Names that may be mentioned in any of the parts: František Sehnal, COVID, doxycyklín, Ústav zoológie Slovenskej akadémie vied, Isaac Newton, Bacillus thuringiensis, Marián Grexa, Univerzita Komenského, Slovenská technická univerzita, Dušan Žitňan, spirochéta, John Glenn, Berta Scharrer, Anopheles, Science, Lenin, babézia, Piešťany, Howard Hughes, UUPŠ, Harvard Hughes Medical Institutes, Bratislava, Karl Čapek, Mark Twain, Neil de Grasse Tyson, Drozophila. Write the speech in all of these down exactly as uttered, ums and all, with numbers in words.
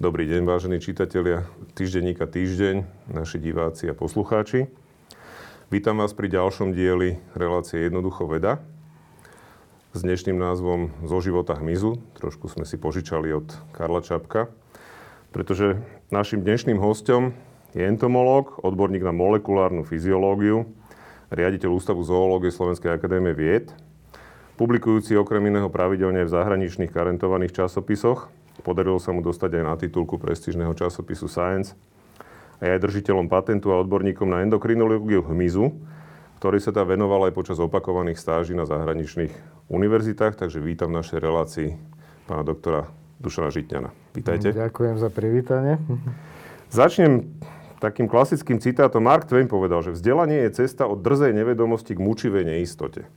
Dobrý deň, vážení čitatelia týždenníka Týždeň, naši diváci a poslucháči. Vítam vás pri ďalšom dieli relácie Jednoducho veda s dnešným názvom Zo života hmyzu. Trošku sme si požičali od Karla Čapka, pretože našim dnešným hosťom je entomológ, odborník na molekulárnu fyziológiu, riaditeľ Ústavu zoológie Slovenskej akadémie vied, publikujúci okrem iného pravidelne v zahraničných karentovaných časopisoch. Podarilo sa mu dostať aj na titulku prestížneho časopisu Science. A je aj držiteľom patentu a odborníkom na endokrinológiu hmyzu, ktorý sa tá venoval aj počas opakovaných stáží na zahraničných univerzitách. Takže vítam v našej relácii pána doktora Dušana Žitňana. Vítajte. Ďakujem za privítanie. Začnem takým klasickým citátom. Mark Twain povedal, že vzdelanie je cesta od drzej nevedomosti k mučivej neistote.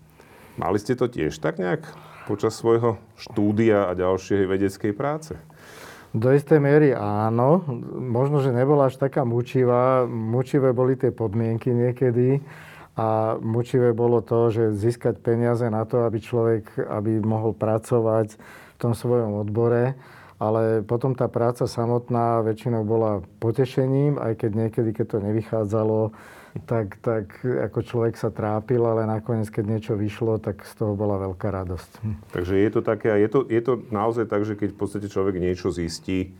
Mali ste to tiež tak nejak počas svojho štúdia a ďalšej vedeckej práce? Do istej miery áno. Možno, že nebola až taká mučivá. Mučivé boli tie podmienky niekedy a mučivé bolo to, že získať peniaze na to, aby človek aby mohol pracovať v tom svojom odbore. Ale potom tá práca samotná väčšinou bola potešením, aj keď niekedy, keď to nevychádzalo, tak, tak ako človek sa trápil, ale nakoniec, keď niečo vyšlo, tak z toho bola veľká radosť. Takže je to také, je to, je to naozaj tak, že keď v podstate človek niečo zistí,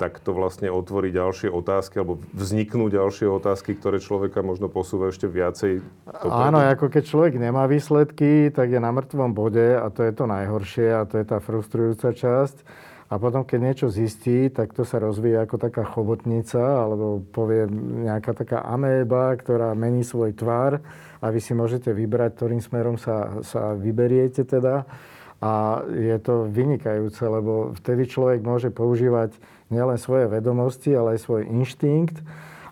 tak to vlastne otvorí ďalšie otázky, alebo vzniknú ďalšie otázky, ktoré človeka možno posúva ešte viacej. Áno, ako keď človek nemá výsledky, tak je na mŕtvom bode a to je to najhoršie a to je tá frustrujúca časť. A potom, keď niečo zistí, tak to sa rozvíja ako taká chobotnica, alebo povie nejaká taká améba, ktorá mení svoj tvar a vy si môžete vybrať, ktorým smerom sa, sa vyberiete teda. A je to vynikajúce, lebo vtedy človek môže používať nielen svoje vedomosti, ale aj svoj inštinkt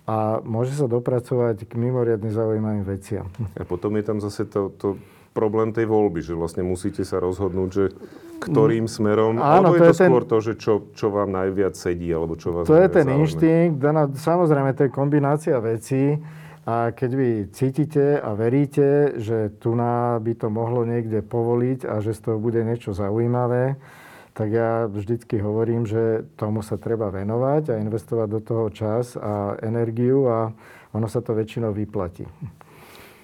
a môže sa dopracovať k mimoriadne zaujímavým veciam. A potom je tam zase to... to... problém tej voľby, že vlastne musíte sa rozhodnúť, že ktorým smerom, áno, alebo je to, to je skôr ten, to, že čo, čo vám najviac sedí, alebo čo vás... To je ten záleží. Inštinkt, samozrejme, to je kombinácia vecí a keď vy cítite a veríte, že tuná by to mohlo niekde povoliť a že z toho bude niečo zaujímavé, tak ja vždycky hovorím, že tomu sa treba venovať a investovať do toho čas a energiu a ono sa to väčšinou vyplatí.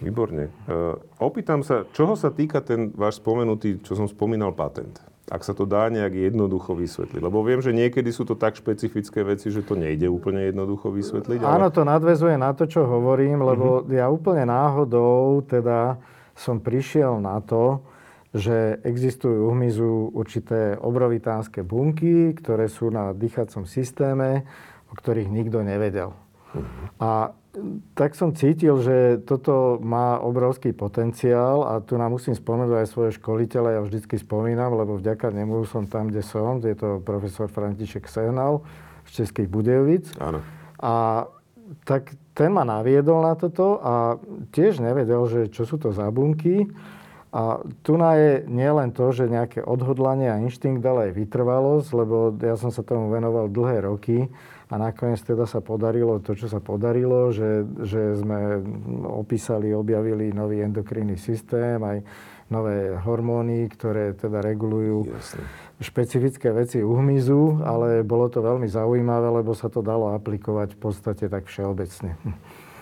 Výborne. Uh, opýtam sa, čoho sa týka ten váš spomenutý, čo som spomínal, patent? Ak sa to dá nejak jednoducho vysvetliť. Lebo viem, že niekedy sú to tak špecifické veci, že to nejde úplne jednoducho vysvetliť. Ale... Áno, to nadväzuje na to, čo hovorím, lebo uh-huh. ja úplne náhodou teda som prišiel na to, že existujú u hmyzu určité obrovitánske bunky, ktoré sú na dýchacom systéme, o ktorých nikto nevedel. Uh-huh. A tak som cítil, že toto má obrovský potenciál a tu nám musím spomenúť aj svoje školiteľa, ja vždycky spomínam, lebo vďaka nemu som tam, kde som, je to profesor František Sehnal z Českých Budejovic. Áno. A tak ten ma naviedol na toto a tiež nevedel, že čo sú to za bunky. A tu je nielen to, že nejaké odhodlanie a inštinkt, ale aj vytrvalosť, lebo ja som sa tomu venoval dlhé roky a nakoniec teda sa podarilo to, čo sa podarilo, že, že sme opísali, objavili nový endokrinný systém, aj nové hormóny, ktoré teda regulujú Jasne. Špecifické veci u hmyzu, ale bolo to veľmi zaujímavé, lebo sa to dalo aplikovať v podstate tak všeobecne.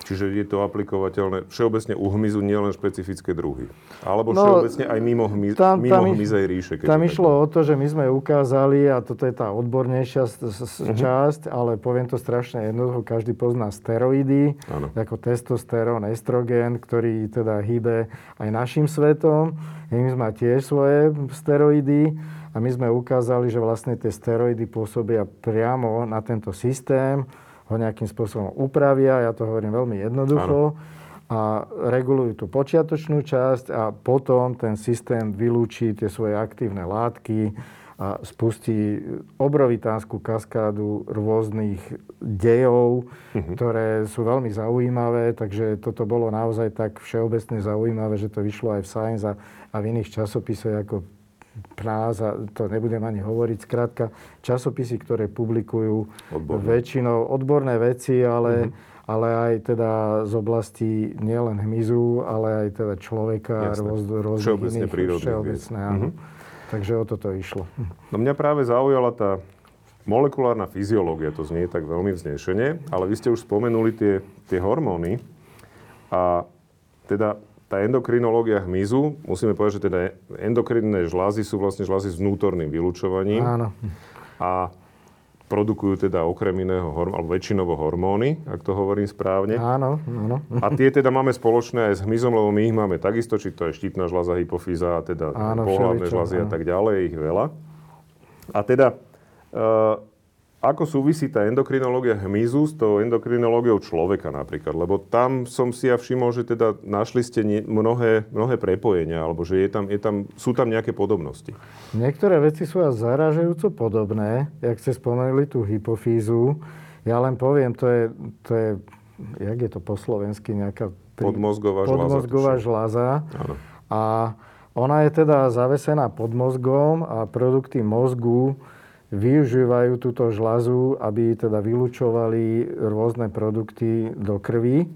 Čiže je to aplikovateľné všeobecne u hmyzu, nielen špecifické druhy. Alebo no, všeobecne aj mimo, hmyz, tam, mimo tam hmyzej ríše. Tam išlo o to, že my sme ukázali, a toto je tá odbornejšia uh-huh. časť, ale poviem to strašne jednoducho, každý pozná steroidy, ano. Ako testosterón, estrogen, ktorý teda hýbe aj našim svetom. Hmyz má tiež svoje steroidy. A my sme ukázali, že vlastne tie steroidy pôsobia priamo na tento systém, ho nejakým spôsobom upravia, ja to hovorím veľmi jednoducho, ano. A regulujú tú počiatočnú časť a potom ten systém vylúči tie svoje aktívne látky a spustí obrovitánsku kaskádu rôznych dejov, uh-huh. ktoré sú veľmi zaujímavé, takže toto bolo naozaj tak všeobecne zaujímavé, že to vyšlo aj v Science a, a v iných časopisoch ako práza, to nebudem ani hovoriť, skrátka, časopisy, ktoré publikujú odborné. Väčšinou odborné veci, ale, mm-hmm. ale aj teda z oblasti nielen hmyzu, ale aj teda človeka, rôz, rôznych všeobecne iných, všeobecné, áno. Mm-hmm. Takže o toto išlo. No mňa práve zaujala tá Molekulárna fyziológia, to znie tak veľmi vznešene, ale vy ste už spomenuli tie, tie hormóny a teda tá endokrinológia hmyzu, musíme povedať, že teda endokrinné žlázy sú vlastne žlázy s vnútorným vylučovaním. Áno. A produkujú teda okrem iného, alebo väčšinovo hormóny, ak to hovorím správne. Áno, áno. A tie teda máme spoločné aj s hmyzom, lebo my ich máme takisto, či to je štítna žláza, hypofýza, teda áno, pohlavné žlázy a tak ďalej, ich veľa. A teda, e, ako súvisí tá endokrinológia hmyzu s tou endokrinológiou človeka napríklad? Lebo tam som si ja všimol, že teda našli ste nie, mnohé, mnohé prepojenia, alebo že je tam, je tam, sú tam nejaké podobnosti. Niektoré veci sú až zarážajúco podobné. Jak ste spomenuli tú hypofýzu, ja len poviem, to je, to je jak je to po slovensky, nejaká pri... podmozgová, podmozgová žláza. Áno. A ona je teda zavesená pod mozgom a produkty mozgu využívajú túto žľazu, aby teda vylučovali rôzne produkty do krvi.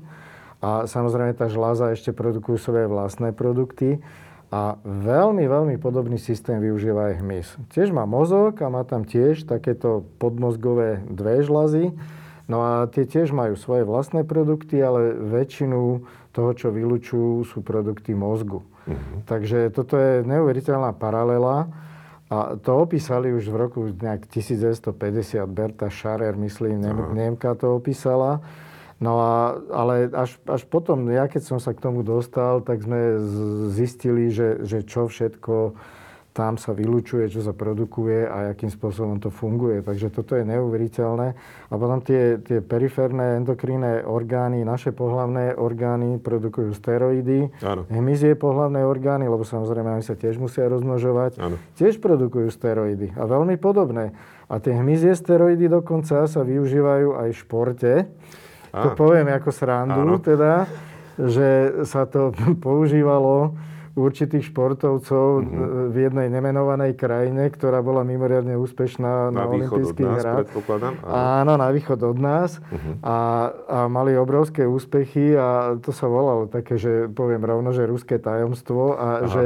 A samozrejme tá žľaza ešte produkuje svoje vlastné produkty. A veľmi, veľmi podobný systém využíva aj hmyz. Tiež má mozog a má tam tiež takéto podmozgové dve žľazy. No a tie tiež majú svoje vlastné produkty, ale väčšinu toho, čo vylučujú, sú produkty mozgu. Mhm. Takže toto je neuveriteľná paralela. A to opísali už v roku nejak devätnásťstopäťdesiat, Berta Scharrer, myslím, Aha. Nemka to opísala. No a, ale až, až potom, ja keď som sa k tomu dostal, tak sme zistili, že, že čo všetko tam sa vylučuje, čo sa produkuje a akým spôsobom to funguje. Takže toto je neuveriteľné. A potom tie, tie periférne endokrinné orgány, naše pohlavné orgány produkujú steroidy. Áno. Hmyzie pohlavné orgány, lebo samozrejme oni sa tiež musia rozmnožovať, áno, tiež produkujú steroidy. A veľmi podobné. A tie hmyzie steroidy dokonca sa využívajú aj v športe. Á. To poviem ako srandu, áno, teda, že sa to používalo určitých športovcov mm-hmm. v jednej nemenovanej krajine, ktorá bola mimoriadne úspešná na, na olympijských hrách. Áno, na východ od nás. Mm-hmm. A, a mali obrovské úspechy a to sa volalo také, že poviem rovno, že ruské tajomstvo a Aha. že,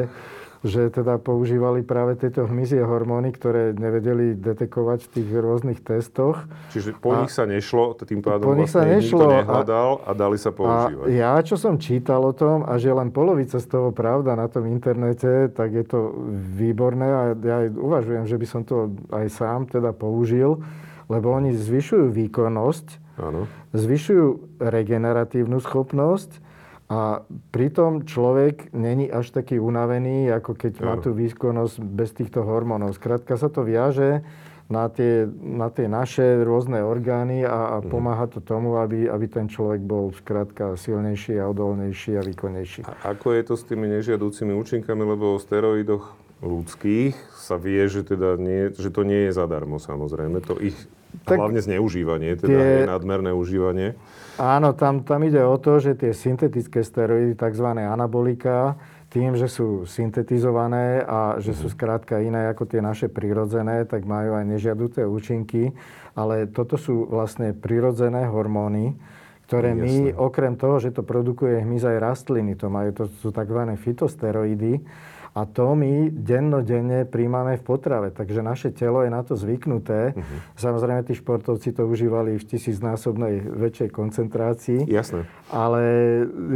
že teda používali práve tieto hmyzie hormóny, ktoré nevedeli detekovať v tých rôznych testoch. Čiže po a, nich sa nešlo, tým pádom vlastne nešlo, nikto nehľadal a, a dali sa používať. Ja, čo som čítal o tom, a že len polovica z toho pravda na tom internete, tak je to výborné a ja aj uvažujem, že by som to aj sám teda použil, lebo oni zvyšujú výkonnosť, áno, zvyšujú regeneratívnu schopnosť. A pritom človek není až taký unavený, ako keď má tú výkonnosť bez týchto hormónov. Skrátka sa to viaže na tie, na tie naše rôzne orgány a, a pomáha to tomu, aby, aby ten človek bol skrátka silnejší a odolnejší a výkonnejší. A ako je to s tými nežiaducimi účinkami, lebo o steroidoch ľudských sa vie, že, teda nie, že to nie je zadarmo, samozrejme. To ich tak hlavne zneužívanie, teda tie... nenadmerné užívanie. Áno, tam, tam ide o to, že tie syntetické steroidy, takzvané anabolika, tým, že sú syntetizované a že sú skrátka iné ako tie naše prirodzené, tak majú aj nežiaduté účinky. Ale toto sú vlastne prirodzené hormóny, ktoré my, Jasne. okrem toho, že to produkuje hmyz, aj rastliny, to majú, to sú takzvané fytosteroidy. A to my dennodenne príjmame v potrave. Takže naše telo je na to zvyknuté. Uh-huh. Samozrejme, tí športovci to užívali v tisícnásobnej väčšej koncentrácii. Jasné. Ale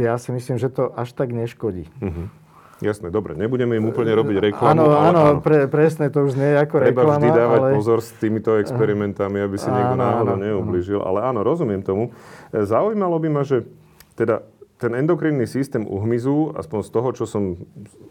ja si myslím, že to až tak neškodí. Uh-huh. Jasné, dobre. Nebudeme im úplne robiť reklamu. Áno, áno, pre, presne, to už nie je ako reklama. Treba vždy dávať ale... pozor s týmito experimentami, aby si áno, niekto náhodou neublížil. Ale áno, rozumiem tomu. Zaujímalo by ma, že teda ten endokrinný systém u hmyzu, aspoň z toho, čo som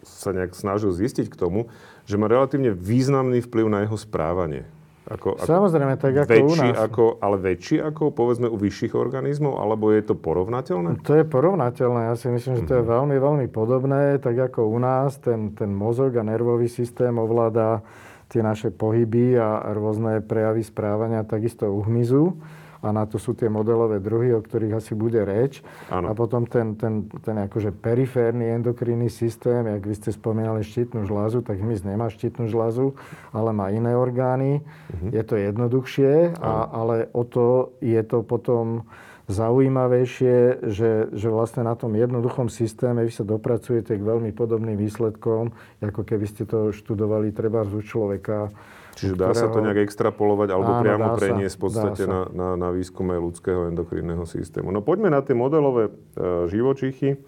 sa nejak snažil zistiť k tomu, že má relatívne významný vplyv na jeho správanie. Ako, ako Samozrejme, tak ako väčší, u nás. Ako, ale väčší ako, povedzme, u vyšších organizmov? Alebo je to porovnateľné? To je porovnateľné. Ja si myslím, že to je veľmi, veľmi podobné. Tak ako u nás, ten, ten mozog a nervový systém ovláda tie naše pohyby a rôzne prejavy správania, takisto u hmyzu. A na to sú tie modelové druhy, o ktorých asi bude reč. Ano. A potom ten, ten, ten akože periférny endokrinný systém, jak vy ste spomínali štítnu žľazu, tak hmyz nemá štítnu žľazu, ale má iné orgány. Uh-huh. Je to jednoduchšie, a, ale o to je to potom zaujímavejšie, že, že vlastne na tom jednoduchom systéme vy sa dopracujete k veľmi podobným výsledkom, ako keby ste to študovali trebárs u človeka. Čiže dá ktorého... sa to nejak extrapolovať alebo áno, priamo preniesť v podstate na, na, na výskume ľudského endokrinného systému. No poďme na tie modelové e, živočíchy.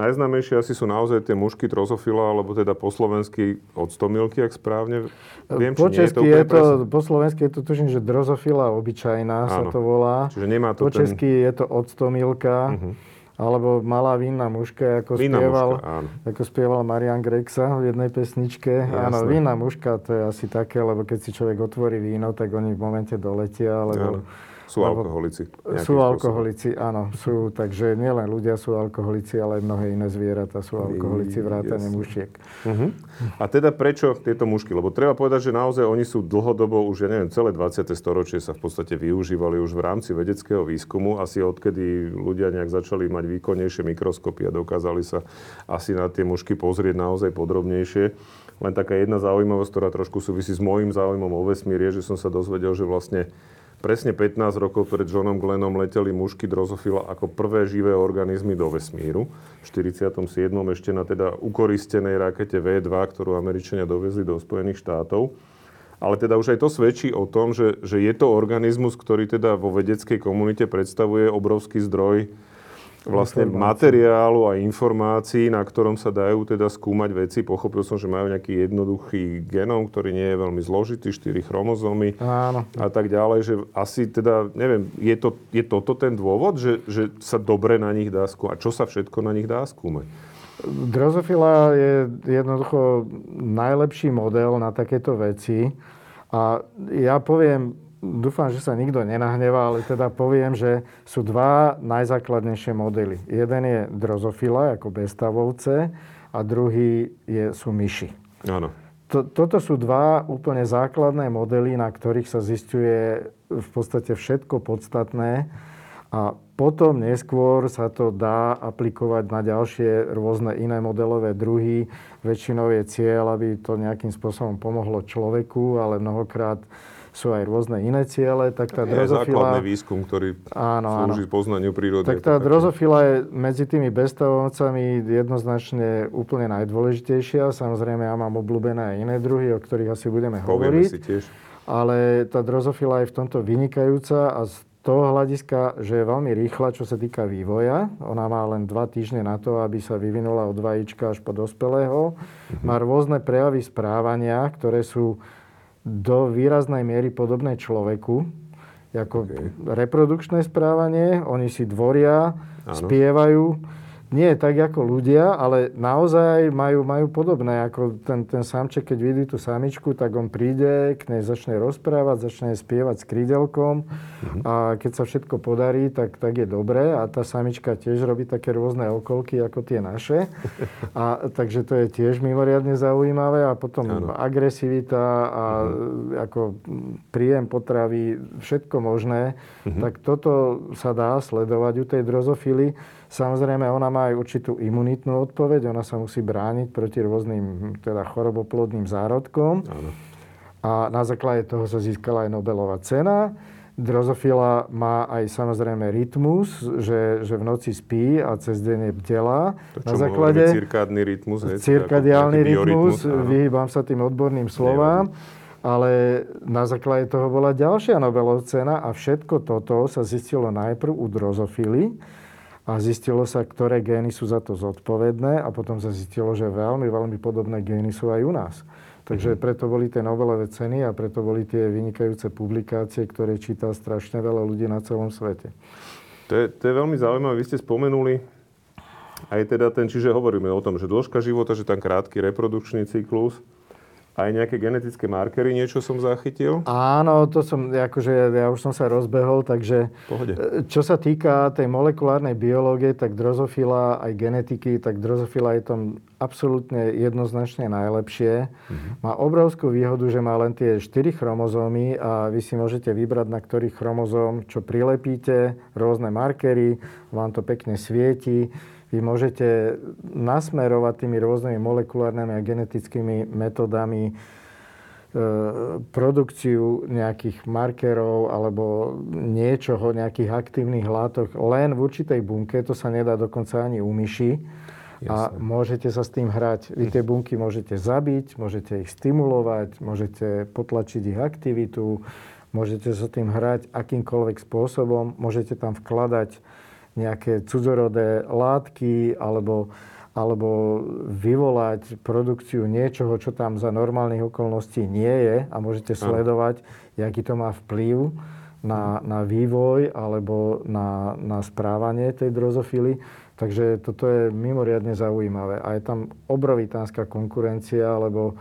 Najznámejšie asi sú naozaj tie mužky Drozophila, alebo teda po slovensky odstomilky, ak správne. Viem, po či nie je to úplne je to, po slovensky je to tuším, že Drozophila obyčajná áno, sa to volá. Čiže nemá to po ten... česky je to odstomilka, uh-huh. alebo malá vinná mužka, ako vinná spieval, mužka, ako spieval Marián Grexa v jednej pesničke. Jasné. Áno, vinná mužka to je asi také, lebo keď si človek otvorí víno, tak oni v momente doletia, alebo... Áno. Sú alkoholici. Sú alkoholici, spôsobom. Áno. Sú, takže nielen ľudia sú alkoholici, ale aj mnohé iné zvieratá sú alkoholici, vrátane mušiek. Uh-huh. A teda prečo tieto mušky? Lebo treba povedať, že naozaj oni sú dlhodobo, už ja neviem, celé dvadsiate storočie sa v podstate využívali už v rámci vedeckého výskumu. Asi odkedy ľudia nejak začali mať výkonnejšie mikroskopy a dokázali sa asi na tie mušky pozrieť naozaj podrobnejšie. Len taká jedna zaujímavosť, ktorá trošku súvisí s môjim záujmom o vesmír, je, že som sa dozvedel, že vlastne presne pätnásť rokov pred Johnom Glennom leteli mužky Drozophila ako prvé živé organizmy do vesmíru. V štyridsiatom siedmom ešte na teda ukoristenej rakete vé dva, ktorú Američania dovezli do Spojených štátov. Ale teda už aj to svedčí o tom, že, že je to organizmus, ktorý teda vo vedeckej komunite predstavuje obrovský zdroj vlastne materiálu a informácií, na ktorom sa dajú teda skúmať veci. Pochopil som, že majú nejaký jednoduchý genóm, ktorý nie je veľmi zložitý, štyri chromozómy a tak ďalej. Že asi teda, neviem, je, to, je toto ten dôvod, že, že sa dobre na nich dá skúmať? A čo sa všetko na nich dá skúmať? Drozophila je jednoducho najlepší model na takéto veci. A ja poviem... Dúfam, že sa nikto nenahnevá, ale teda poviem, že sú dva najzákladnejšie modely. Jeden je Drozophila ako bezstavovce a druhý je, sú myši. Áno. Toto sú dva úplne základné modely, na ktorých sa zisťuje v podstate všetko podstatné a potom neskôr sa to dá aplikovať na ďalšie rôzne iné modelové druhy. Väčšinou je cieľ, aby to nejakým spôsobom pomohlo človeku, ale mnohokrát sú aj rôzne iné ciele, tak tá je Drozophila... Je základný výskum, ktorý áno, slúži áno. poznaniu prírody. Tak tá Drozophila je medzi tými bezstavovcami jednoznačne úplne najdôležitejšia. Samozrejme, ja mám obľúbené aj iné druhy, o ktorých asi budeme Povieme hovoriť. Si tiež. Ale tá Drozophila je v tomto vynikajúca a z toho hľadiska, že je veľmi rýchla, čo sa týka vývoja. Ona má len dva týždne na to, aby sa vyvinula od vajíčka až po dospelého. Má rôzne prejavy správania, ktoré sú do výraznej miery podobné človeku, ako okay. reprodukčné správanie. Oni si dvoria, áno. spievajú. Nie tak ako ľudia, ale naozaj majú, majú podobné. Ako ten, ten samček, keď vidí tú samičku, tak on príde, k nej začne rozprávať, začne spievať s krídelkom. Mhm. A keď sa všetko podarí, tak, tak je dobré. A tá samička tiež robí také rôzne okolky, ako tie naše. A, takže to je tiež mimoriadne zaujímavé. A potom ano. agresivita a mhm. ako príjem potravy, všetko možné. Mhm. Tak toto sa dá sledovať u tej Drozophily. Samozrejme, ona má aj určitú imunitnú odpoveď. Ona sa musí brániť proti rôznym teda choroboplodným zárodkom. Áno. A na základe toho sa získala aj Nobelová cena. Drozophila má aj samozrejme rytmus, že, že v noci spí a cez deň je bdelá. To, čo na základe cirkadiálny rytmus. Hej, cirkadiálny rytmus, vyhýbam sa tým odborným slovám. Ale na základe toho bola ďalšia Nobelová cena a všetko toto sa zistilo najprv u Drozophily. A zistilo sa, ktoré gény sú za to zodpovedné a potom sa zistilo, že veľmi, veľmi podobné gény sú aj u nás. Takže preto boli tie Nobelové ceny a preto boli tie vynikajúce publikácie, ktoré číta strašne veľa ľudí na celom svete. To je, to je veľmi zaujímavé. Vy ste spomenuli aj teda ten, čiže hovoríme o tom, že dĺžka života, že tam krátky reprodukčný cyklus, aj nejaké genetické markery, niečo som zachytil? Áno, to som, akože ja už som sa rozbehol, takže... Pohode. Čo sa týka tej molekulárnej biológie, tak Drozophila, aj genetiky, tak Drozophila je tam absolútne jednoznačne najlepšie. Mhm. Má obrovskú výhodu, že má len tie štyri chromozómy a vy si môžete vybrať, na ktorý chromozóm čo prilepíte, rôzne markery, vám to pekne svieti. Vy môžete nasmerovať tými rôznymi molekulárnymi a genetickými metodami produkciu nejakých markerov alebo niečoho, nejakých aktívnych látok len v určitej bunke. To sa nedá dokonca ani u myši. A môžete sa s tým hrať. Vy tie bunky môžete zabiť, môžete ich stimulovať, môžete potlačiť ich aktivitu, môžete sa tým hrať akýmkoľvek spôsobom, môžete tam vkladať nejaké cudzorodé látky alebo, alebo vyvolať produkciu niečoho, čo tam za normálnych okolností nie je a môžete sledovať, aký to má vplyv na, na vývoj alebo na, na správanie tej drozofily. Takže toto je mimoriadne zaujímavé. A je tam obrovitánska konkurencia, lebo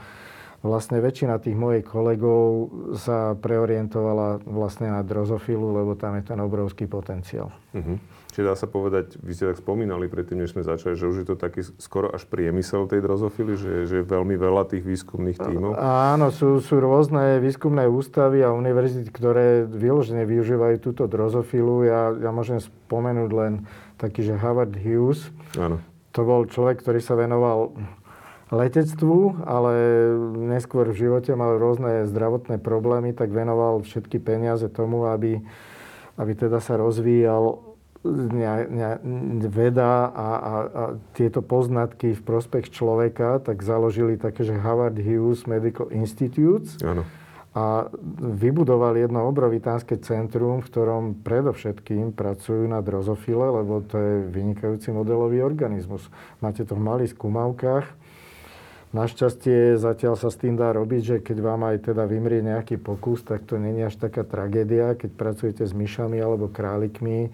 vlastne väčšina tých mojich kolegov sa preorientovala vlastne na drozofilu, lebo tam je ten obrovský potenciál. Uh-huh. Čiže dá sa povedať, vy ste tak spomínali predtým, než sme začali, že už je to taký skoro až priemysel tej drozofily, že, že je veľmi veľa tých výskumných tímov. Áno, sú, sú rôzne výskumné ústavy a univerzity, ktoré vyložene využívajú túto drozofilu. Ja, ja môžem spomenúť len taký, že Howard Hughes. Áno. To bol človek, ktorý sa venoval letectvu, ale neskôr v živote mal rôzne zdravotné problémy, tak venoval všetky peniaze tomu, aby, aby teda sa rozvíjal ne, ne, veda a, a, a tieto poznatky v prospech človeka, tak založili také, že Harvard Hughes Medical Institutes. Áno. A vybudovali jedno obrovitánske centrum, v ktorom predovšetkým pracujú na drozofile, lebo to je vynikajúci modelový organizmus. Máte to v malých skúmavkách. Našťastie zatiaľ sa s tým dá robiť, že keď vám aj teda vymrie nejaký pokus, tak to nie je až taká tragédia. Keď pracujete s myšami alebo králikmi,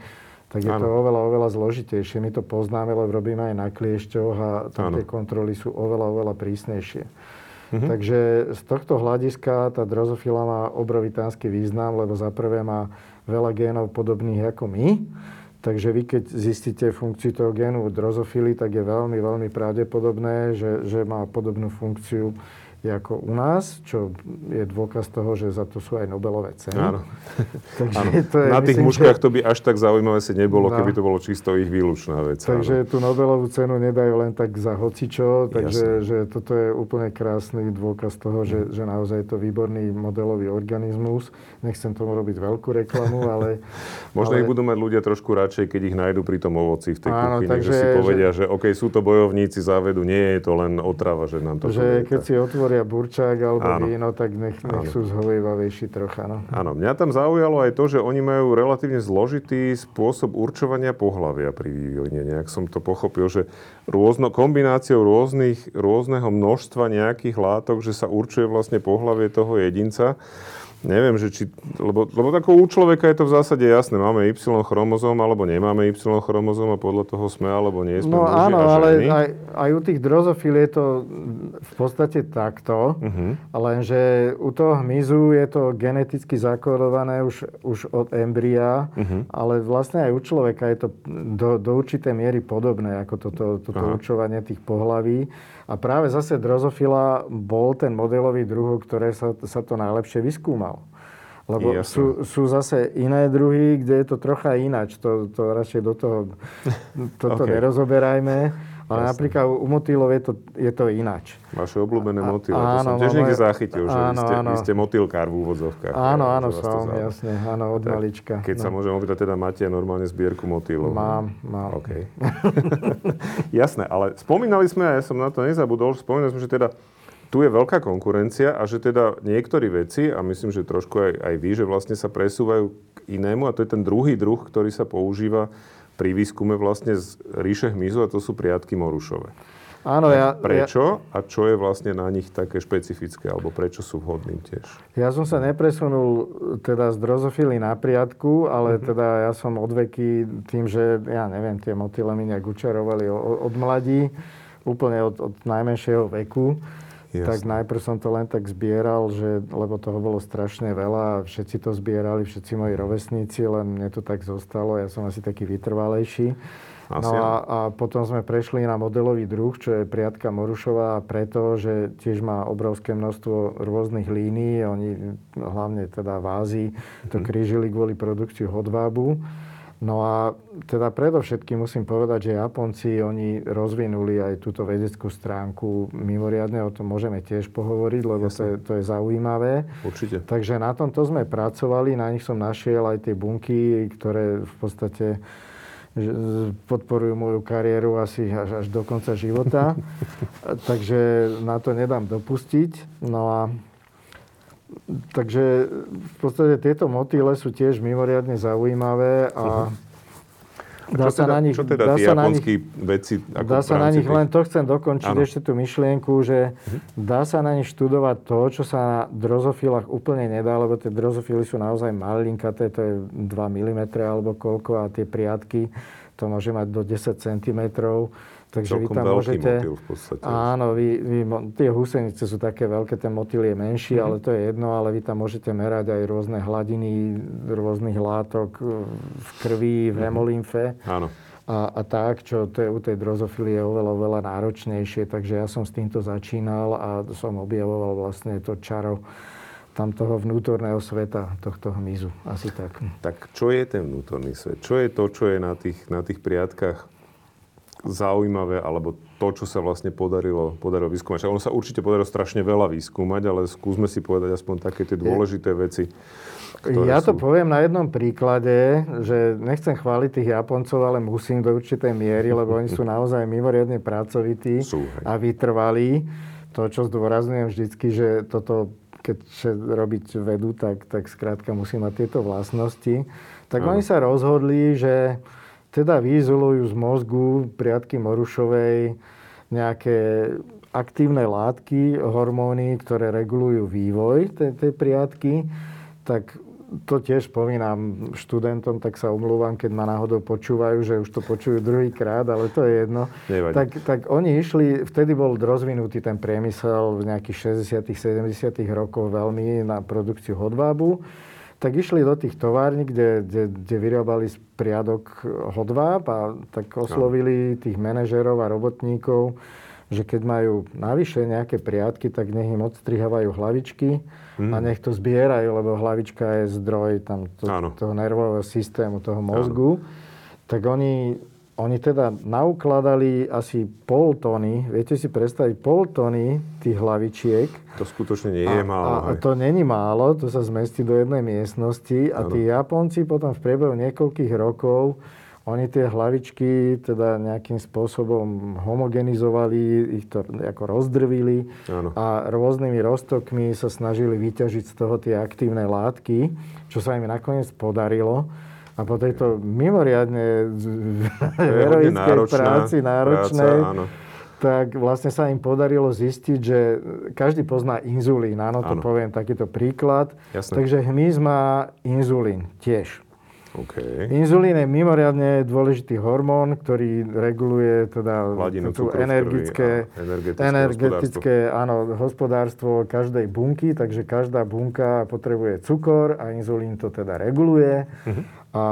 tak je ano. To oveľa, oveľa zložitejšie. My to poznáme, lebo robíme aj na kliešťoch a tam tie kontroly sú oveľa, oveľa prísnejšie. Mhm. Takže z tohto hľadiska tá drozofila má obrovitánsky význam, lebo za prvé má veľa génov podobných ako my. Takže vy, keď zistíte funkciu toho génu drozofily, tak je veľmi, veľmi pravdepodobné, že, že má podobnú funkciu ako u nás, čo je dôkaz toho, že za to sú aj Nobelové ceny. Áno. Áno. To je, na tých myslím, mužkách že... to by až tak zaujímavé si nebolo, no. Keby to bolo čisto ich výlučná vec. Takže áno. Tú Nobelovú cenu nedajú len tak za hocičo, takže že toto je úplne krásny dôkaz toho, že, že naozaj je to výborný modelový organizmus. Nechcem tomu robiť veľkú reklamu, ale... Možno ale... ich budú mať ľudia trošku radšej, keď ich nájdu pri tom ovoci v tej áno, kuchyni, takže, že si povedia, že, že okej, okay, sú to bojovníci závedu, nie je to len otrava, že nám to že a burčák alebo áno. víno, tak nech, nech sú zhovejvavejší trocha. No. Áno, mňa tam zaujalo aj to, že oni majú relatívne zložitý spôsob určovania pohlavia pri vývine. Nejak som to pochopil, že rôzno, kombináciou rôznych, rôzneho množstva nejakých látok, že sa určuje vlastne pohlavie toho jedinca. Neviem, že či... Lebo, lebo tako u človeka je to v zásade jasné. Máme Y chromozóm, alebo nemáme Y chromozóm a podľa toho sme, alebo nie sme no, muži áno, a ženy. No áno, ale aj, aj u tých drozofil je to v podstate takto. Uh-huh. Lenže u toho hmyzu je to geneticky zakodované už, už od embrya. Uh-huh. Ale vlastne aj u človeka je to do, do určitej miery podobné, ako toto, toto určovanie tých pohlaví. A práve zase drozofila bol ten modelový druh, ktoré sa, sa to najlepšie vyskúmal. Lebo sú, sú zase iné druhy, kde je to trocha ináč. To, to radšej do toho toto okay. nerozoberajme. Ale jasne. Napríklad u motýlov je to, je to ináč. Vaše obľúbené motýle, to som tiež niekde zachytil, že áno, vy, ste, vy ste motýlkár v úvodzovkách. Áno, áno, som, jasne, áno, od malička. Keď no. sa môžem opýtať, teda máte normálne zbierku motýlov? Mám, mám. OK. Jasné, ale spomínali sme, a ja som na to nezabudol, spomínali sme, že teda tu je veľká konkurencia a že teda niektorí veci, a myslím, že trošku aj, aj vy, že vlastne sa presúvajú k inému a to je ten druhý druh, ktorý sa používa pri výskume vlastne z ríše hmyzu a to sú priatky morušové. Áno, ja, prečo ja, a čo je vlastne na nich také špecifické alebo prečo sú vhodní tiež? Ja som sa nepresunul teda z drozofily na priatku, ale mm-hmm. teda ja som odveky tým, že ja neviem, tie motýle mi nejak učarovali od mladí, úplne od, od najmenšieho veku. Jasne. Tak najprv som to len tak zbieral, že, lebo toho bolo strašne veľa a všetci to zbierali, všetci moji rovesníci, len mne to tak zostalo, ja som asi taký vytrvalejší. Asi, no a, a potom sme prešli na modelový druh, čo je priatka morušová, preto, že tiež má obrovské množstvo rôznych línií, oni hlavne teda v Ázii to krížili kvôli produkciu hodvábu. No a teda predovšetkým musím povedať, že Japonci, oni rozvinuli aj túto vedeckú stránku mimoriadne, o tom môžeme tiež pohovoriť, lebo to je, to je zaujímavé. Určite. Takže na tomto sme pracovali, na nich som našiel aj tie bunky, ktoré v podstate podporujú moju kariéru asi až, až do konca života. Takže na to nedám dopustiť. No a takže v podstate tieto motýle sú tiež mimoriadne zaujímavé a dá sa na nich... Čo teda tí japonskí vedci... Dá sa na nich, len to chcem dokončiť ešte tú myšlienku, že dá sa na nich študovať to, čo sa na drozofilách úplne nedá, lebo tie drozofily sú naozaj malinkaté, to je dva milimetre alebo koľko, a tie priadky to môže mať do desať centimetrov. Takže vy tam môžete... v podstate. Áno, vy, vy, tie húsenice sú také veľké, ten motýl je menší, mm-hmm. ale to je jedno, ale vy tam môžete merať aj rôzne hladiny, rôznych látok v krvi, v hemolymfe. Áno. A, a tak, čo to je, u tej drozofilie je oveľa, oveľa náročnejšie, takže ja som s týmto začínal a som objavoval vlastne to čaro tam toho vnútorného sveta, tohto hmyzu, asi tak. Tak čo je ten vnútorný svet? Čo je to, čo je na tých, na tých priadkách zaujímavé, alebo to, čo sa vlastne podarilo, podarilo vyskúmať? Ono sa určite podarilo strašne veľa vyskúmať, ale skúsme si povedať aspoň také tie dôležité veci. Ja to sú... poviem na jednom príklade, že nechcem chváliť tých Japoncov, ale musím do určitej miery, lebo oni sú naozaj mimoriadne pracovití sú, a vytrvalí. To, čo zdôrazňujem vždycky, že toto, keď robiť vedú, tak, tak skrátka musí mať tieto vlastnosti. Tak ano. Oni sa rozhodli, že teda vyizolujú z mozgu priadky morušovej nejaké aktívne látky, hormóny, ktoré regulujú vývoj tej, tej priadky. Tak to tiež spomínam študentom, tak sa omlúvam, keď ma náhodou počúvajú, že už to počujú druhýkrát, ale to je jedno. Tak, tak oni išli, vtedy bol rozvinutý ten priemysel v nejakých šesťdesiatych sedemdesiatych rokoch veľmi na produkciu hodvábu. Tak išli do tých tovární, kde, kde, kde vyrábali z priadok hodváb, a tak oslovili tých manažérov a robotníkov, že keď majú navyše nejaké priadky, tak nech im odstrihávajú hlavičky mm. a nech to zbierajú, lebo hlavička je zdroj tam to, toho nervového systému, toho mozgu. Áno. Tak oni, oni teda naukladali asi pol tony, viete si predstaviť, pol tony tých hlavičiek. To skutočne nie je a, málo. A, a to není málo, to sa zmestí do jednej miestnosti. A ano. Tí Japonci potom v priebehu niekoľkých rokov, oni tie hlavičky teda nejakým spôsobom homogenizovali, ich to ako rozdrvili. Ano. A rôznymi roztokmi sa snažili vyťažiť z toho tie aktívne látky, čo sa im nakoniec podarilo. A po tejto mimoriadne heroickej práci, náročnej, práca, tak vlastne sa im podarilo zistiť, že každý pozná inzulín. Áno, to áno. poviem takýto príklad. Jasne. Takže hmyz má inzulín tiež. Okay. Inzulín je mimoriadne dôležitý hormón, ktorý reguluje teda hladinu tú energické, energetické, energetické hospodárstvo. Áno, hospodárstvo každej bunky, takže každá bunka potrebuje cukor a inzulín to teda reguluje. Uh-huh. A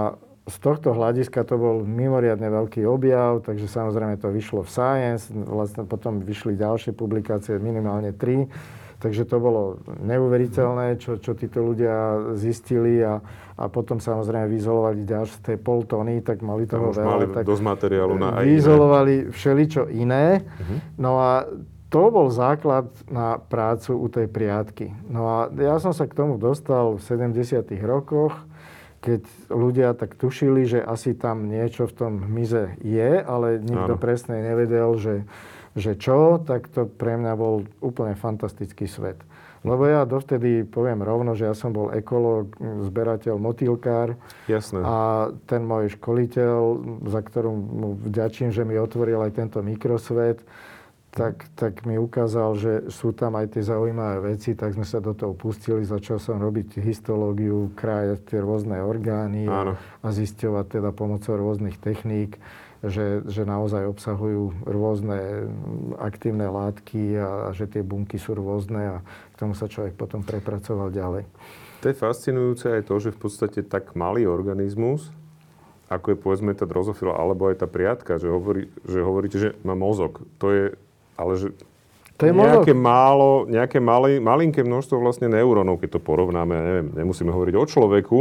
z tohto hľadiska to bol mimoriadne veľký objav, takže samozrejme to vyšlo v Science, vlastne potom vyšli ďalšie publikácie, minimálne tri, takže to bolo neuveriteľné, čo, čo títo ľudia zistili, a, a potom samozrejme vyizolovali ďalšie z tej pol tony, tak mali toho veľa, tak dosť materiálu na aj vyizolovali všeličo iné, mhm. no a to bol základ na prácu u tej priadky. No a ja som sa k tomu dostal v sedemdesiatych rokoch, keď ľudia tak tušili, že asi tam niečo v tom hmyze je, ale nikto áno. presne nevedel, že, že čo, tak to pre mňa bol úplne fantastický svet. Lebo ja dovtedy poviem rovno, že ja som bol ekológ, zberateľ, motýlkár. Jasné. A ten môj školiteľ, za ktorú mu vďačím, že mi otvoril aj tento mikrosvet, tak, tak mi ukázal, že sú tam aj tie zaujímavé veci, tak sme sa do toho pustili, začal som robiť histológiu, krájať tie rôzne orgány a, a zisťovať teda pomocou rôznych techník, že, že naozaj obsahujú rôzne aktívne látky a, a že tie bunky sú rôzne, a k tomu sa človek potom prepracoval ďalej. To je fascinujúce aj to, že v podstate tak malý organizmus, ako je povedzme tá drozofila alebo aj tá priadka, že, hovorí, že hovoríte, že má mozog, to je... Ale že to je nejaké, málo, nejaké malé, malinké množstvo vlastne neurónov, keď to porovnáme, ja neviem, nemusíme hovoriť o človeku,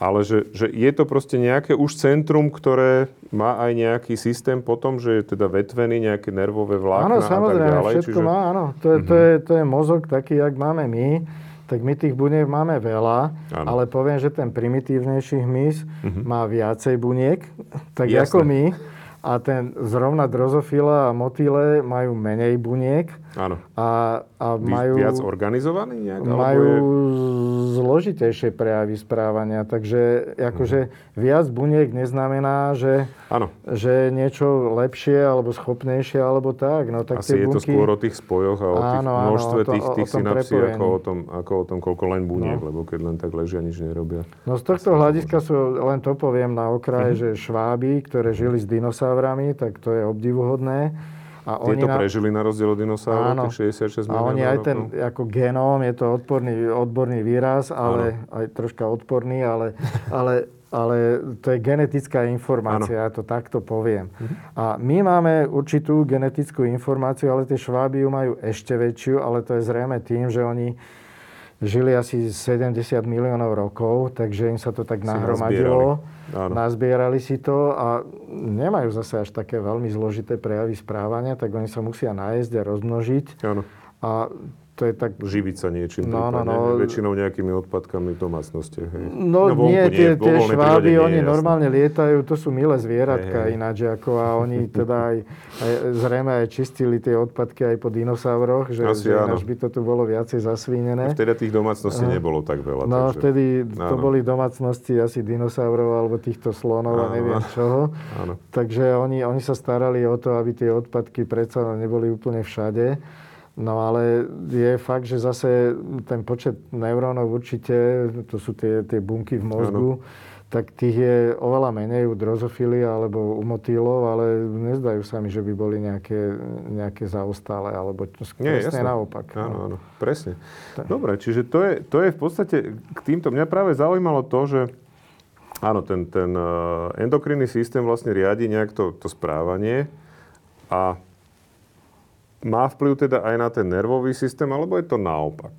Ale že, že je to proste nejaké už centrum, ktoré má aj nejaký systém potom, že je teda vetvený, nejaké nervové vlákna a tak ďalej. Áno, samozrejme, všetko čiže... má, áno. To je, mm-hmm. to, je, to je mozog taký, jak máme my, tak my tých buniek máme veľa, áno. Ale poviem, že ten primitívnejší hmyz mm-hmm. má viacej buniek, tak jasné. Ako my. A ten zrovna drozofila a motýle majú menej buniek. Áno. A, a majú... Viac organizovaný nejak? Majú je... zložitejšie prejavy správania. Takže akože viac buniek neznamená, že, že niečo lepšie alebo schopnejšie alebo tak. No, tak asi tie je bunky... to skôr o tých spojoch a o tých áno, množstve áno, tých, to, tých synapsí, ako o tom, ako o tom koľko len buniek, no. Lebo keď len tak ležia, nič nerobia. No z tohto hľadiska sú, len to poviem na okraj, uh-huh. že šváby, ktoré žili s dinosaurmi, tak to je obdivuhodné. A oni tieto na... prežili na rozdiel od dinosaurov, tých šesťdesiatšesť miliónov. A oni aj ten ako genóm, je to odporný, odborný výraz, ale áno. Aj troška odporný, ale, ale, ale to je genetická informácia, áno. Ja to takto poviem. Mhm. A my máme určitú genetickú informáciu, ale tie šváby ju majú ešte väčšiu, ale to je zrejme tým, že oni žili asi sedemdesiat miliónov rokov, takže im sa to tak nahromadilo. Nazbierali. nazbierali si to a nemajú zase až také veľmi zložité prejavy správania, tak oni sa musia nájsť a rozmnožiť. Áno. A to je tak... Živiť sa niečím, no, no, no, väčšinou nejakými odpadkami v domácnosti. Hej. No, no nie, tie, tie šváby, oni nie, normálne jasné. Lietajú, to sú milé zvieratka ináč ako a oni teda aj, aj zrejme aj čistili tie odpadky aj po dinosauroch, že, že ináč by to tu bolo viacej zasvínené. A vtedy tých domácností no. nebolo tak veľa. No, takže... vtedy to áno. boli domácnosti asi dinosaurov alebo týchto slonov áno. a neviem čoho. Áno. Takže oni, oni sa starali o to, aby tie odpadky predsa neboli úplne všade. No ale je fakt, že zase ten počet neurónov určite, to sú tie, tie bunky v mozgu, ano. Tak tých je oveľa menej u drozofily alebo u motýlov, ale nezdajú sa mi, že by boli nejaké, nejaké zaostále, alebo nie, presne jasné. Naopak. Áno, áno, presne. Dobre, čiže to je, to je v podstate k týmto. Mňa práve zaujímalo to, že áno, ten, ten endokrinný systém vlastne riadi nejak to, to správanie a má vplyv teda aj na ten nervový systém, alebo je to naopak?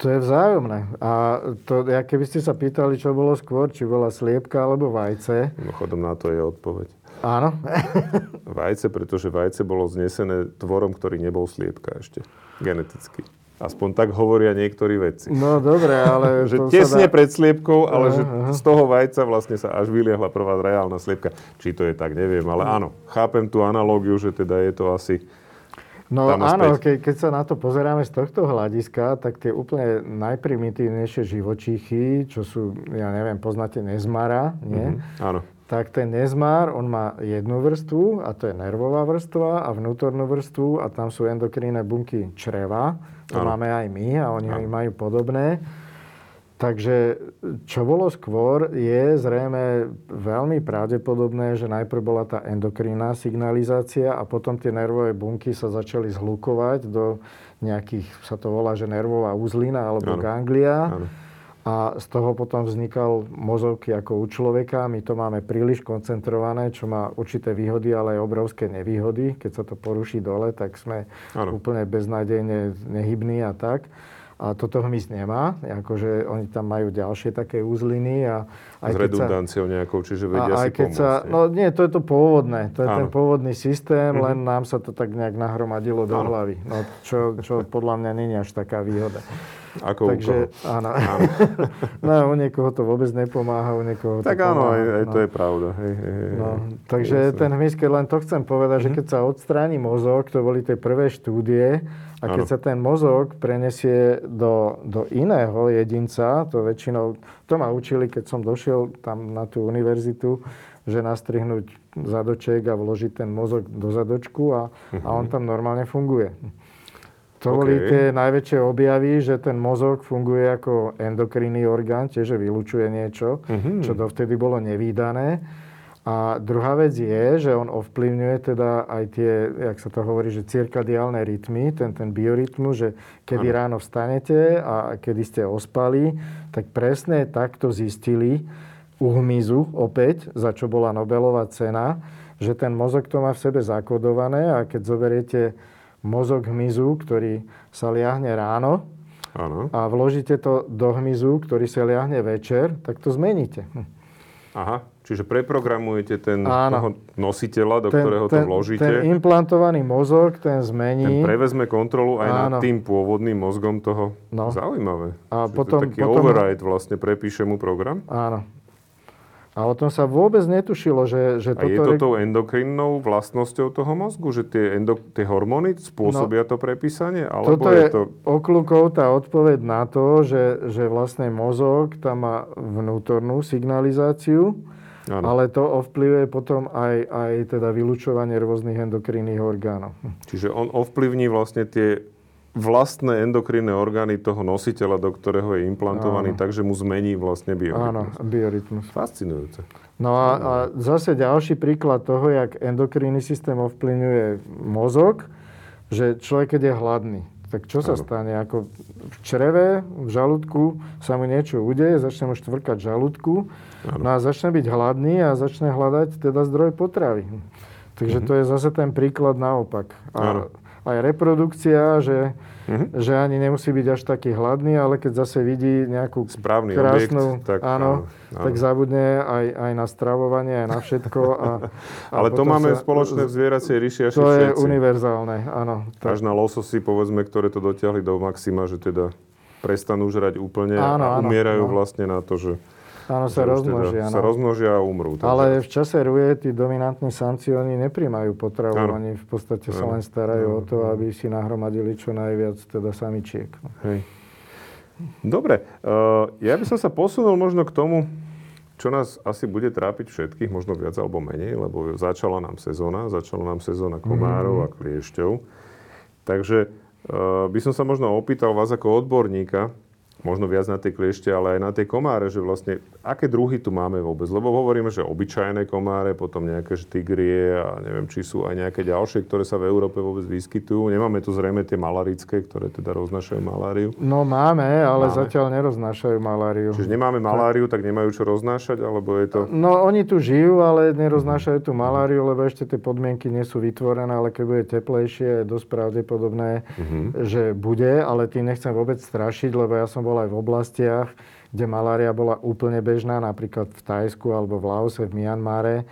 To je vzájomné. A to, ja keby ste sa pýtali, čo bolo skôr, či bola sliepka alebo vajce. Mimochodom na to je odpoveď. Áno. Vajce, pretože vajce bolo znesené tvorom, ktorý nebol sliepka ešte. Geneticky. Aspoň tak hovoria niektorí vedci. No dobre, ale... že tesne dá... pred sliepkou, ale aha, že aha. z toho vajca vlastne sa až vyliahla prvá reálna sliepka. Či to je tak, neviem, ale áno. Chápem tú analógiu, že teda je to asi... No áno, ke, keď sa na to pozeráme z tohto hľadiska, tak tie úplne najprimitívnejšie živočíchy, čo sú, ja neviem, poznáte nezmara, nie? Mm-hmm, áno. Tak ten nezmar, on má jednu vrstvu, a to je nervová vrstva, a vnútornú vrstvu, a tam sú endokrinné bunky čreva. To áno. Máme aj my a oni áno. majú podobné. Takže čo bolo skôr, je zrejme veľmi pravdepodobné, že najprv bola tá endokrinná signalizácia a potom tie nervové bunky sa začali zhlukovať do nejakých, sa to volá, že nervová uzlina alebo áno. ganglia. Áno. A z toho potom vznikal mozog ako u človeka. My to máme príliš koncentrované, čo má určité výhody, ale aj obrovské nevýhody. Keď sa to poruší dole, tak sme áno. úplne beznádejne nehybní a tak. A toto hmyz nemá, akože oni tam majú ďalšie také uzliny. A aj s redundanciou sa, nejakou, čiže vedia si pomôcť. Sa, no nie, to je to pôvodné, to je áno. ten pôvodný systém, mm-hmm. len nám sa to tak nejak nahromadilo do áno. hlavy. No, čo, čo podľa mňa nie je až taká výhoda. Ako takže, u koho. Áno. áno. No u niekoho to vôbec nepomáha, u niekoho tak to áno, pomáha. Tak áno, aj to je pravda. Hej, hej, hej. No, takže jasne. Ten hmyz, keď len to chcem povedať, mm-hmm. že keď sa odstráni mozog, to boli tie prvé štúdie, a keď ano. Sa ten mozog prenesie do, do iného jedinca, to väčšinou, to ma učili, keď som došiel tam na tú univerzitu, že nastrihnúť zadoček a vložiť ten mozog do zadočku a, uh-huh. a on tam normálne funguje. To okay. boli tie najväčšie objavy, že ten mozog funguje ako endokrinný orgán, tiež vylučuje niečo, uh-huh. čo dovtedy bolo nevídané. A druhá vec je, že on ovplyvňuje teda aj tie, jak sa to hovorí, že cirkadiálne rytmy, ten, ten biorytmus, že kedy ano. Ráno vstanete a kedy ste ospali, tak presne takto zistili u hmyzu opäť, za čo bola Nobelová cena, že ten mozog to má v sebe zakodované a keď zoberiete mozog hmyzu, ktorý sa liahne ráno, Áno. A vložíte to do hmyzu, ktorý sa ľahne večer, tak to zmeníte. Aha, čiže preprogramujete ten toho nositeľa, do ten, ktorého to vložíte. Ten implantovaný mozog, ten zmení. Ten prevezme kontrolu aj áno. nad tým pôvodným mozgom toho. No. Zaujímavé. A čiže potom, to taký potom... override vlastne, prepíše mu program. Áno. A o tom sa vôbec netušilo, že, že toto... A je to tou endokrinnou vlastnosťou toho mozgu? Že tie, endok- tie hormóny spôsobia no, to prepísanie? Alebo toto je to... okľukov tá odpoveď na to, že, že vlastne mozog tam má vnútornú signalizáciu, ano. Ale to ovplyvuje potom aj, aj teda vylučovanie rôznych endokrinných orgánov. Čiže on ovplyvní vlastne tie vlastné endokrinné orgány toho nositeľa, do ktorého je implantovaný, áno. takže mu zmení vlastne biorytmus. Áno, biorytmus. Fascinujúce. No a, a zase ďalší príklad toho, jak endokrinný systém ovplyvňuje mozog, že človek, keď je hladný, tak čo sa áno. stane? Ako v čreve, v žalúdku sa mu niečo udeje, začne mu štvrkať žalúdku, áno. no a začne byť hladný a začne hľadať teda zdroj potravy. Takže mhm. to je zase ten príklad naopak. Áno. Aj reprodukcia, že, uh-huh. že ani nemusí byť až taký hladný, ale keď zase vidí nejakú správny krásnu, objekt, tak, áno, áno. tak zabudne aj, aj na stravovanie, aj na všetko. A, a ale to máme sa, spoločné v zvieracej ríši až všetci. To je univerzálne, áno. Tak. Až na lososy, povedzme, ktoré to dotiahli do maxima, že teda prestanú žrať úplne áno, a umierajú áno. vlastne na to, že... Áno, sa rozmnožia. Teda, sa rozmnožia a umrú. Takže. Ale v čase ruje tí dominantní samci, oni neprijímajú potravu. Ano. Oni v podstate ano. sa len starajú ano. o to, aby si nahromadili čo najviac teda samičiek. Hej. Dobre. Uh, ja by som sa posunul možno k tomu, čo nás asi bude trápiť všetkých, možno viac alebo menej, lebo začala nám sezóna. Začala nám sezóna komárov mm. a kliešťov. Takže uh, by som sa možno opýtal vás ako odborníka, možno viac na tie kliešte, ale aj na tie komáre, že vlastne, aké druhy tu máme vôbec? Lebo hovoríme, že obyčajné komáre, potom nejaké tigrie a neviem, či sú aj nejaké ďalšie, ktoré sa v Európe vôbec vyskytujú. Nemáme tu zrejme tie malarické, ktoré teda roznášajú maláriu. No máme, ale máme. Zatiaľ neroznášajú maláriu. Čiže nemáme maláriu, tak nemajú čo roznášať, alebo je to... No oni tu žijú, ale neroznášajú tú maláriu, lebo ešte tie podmienky nie sú vytvorené, ale keď bude teplejšie, je dosť pravdepodobné, mm-hmm. že bude, ale tým nechcem vôbec strašiť, lebo ja som bola aj v oblastiach, kde malária bola úplne bežná, napríklad v Thajsku alebo v Laose, v Mianmare.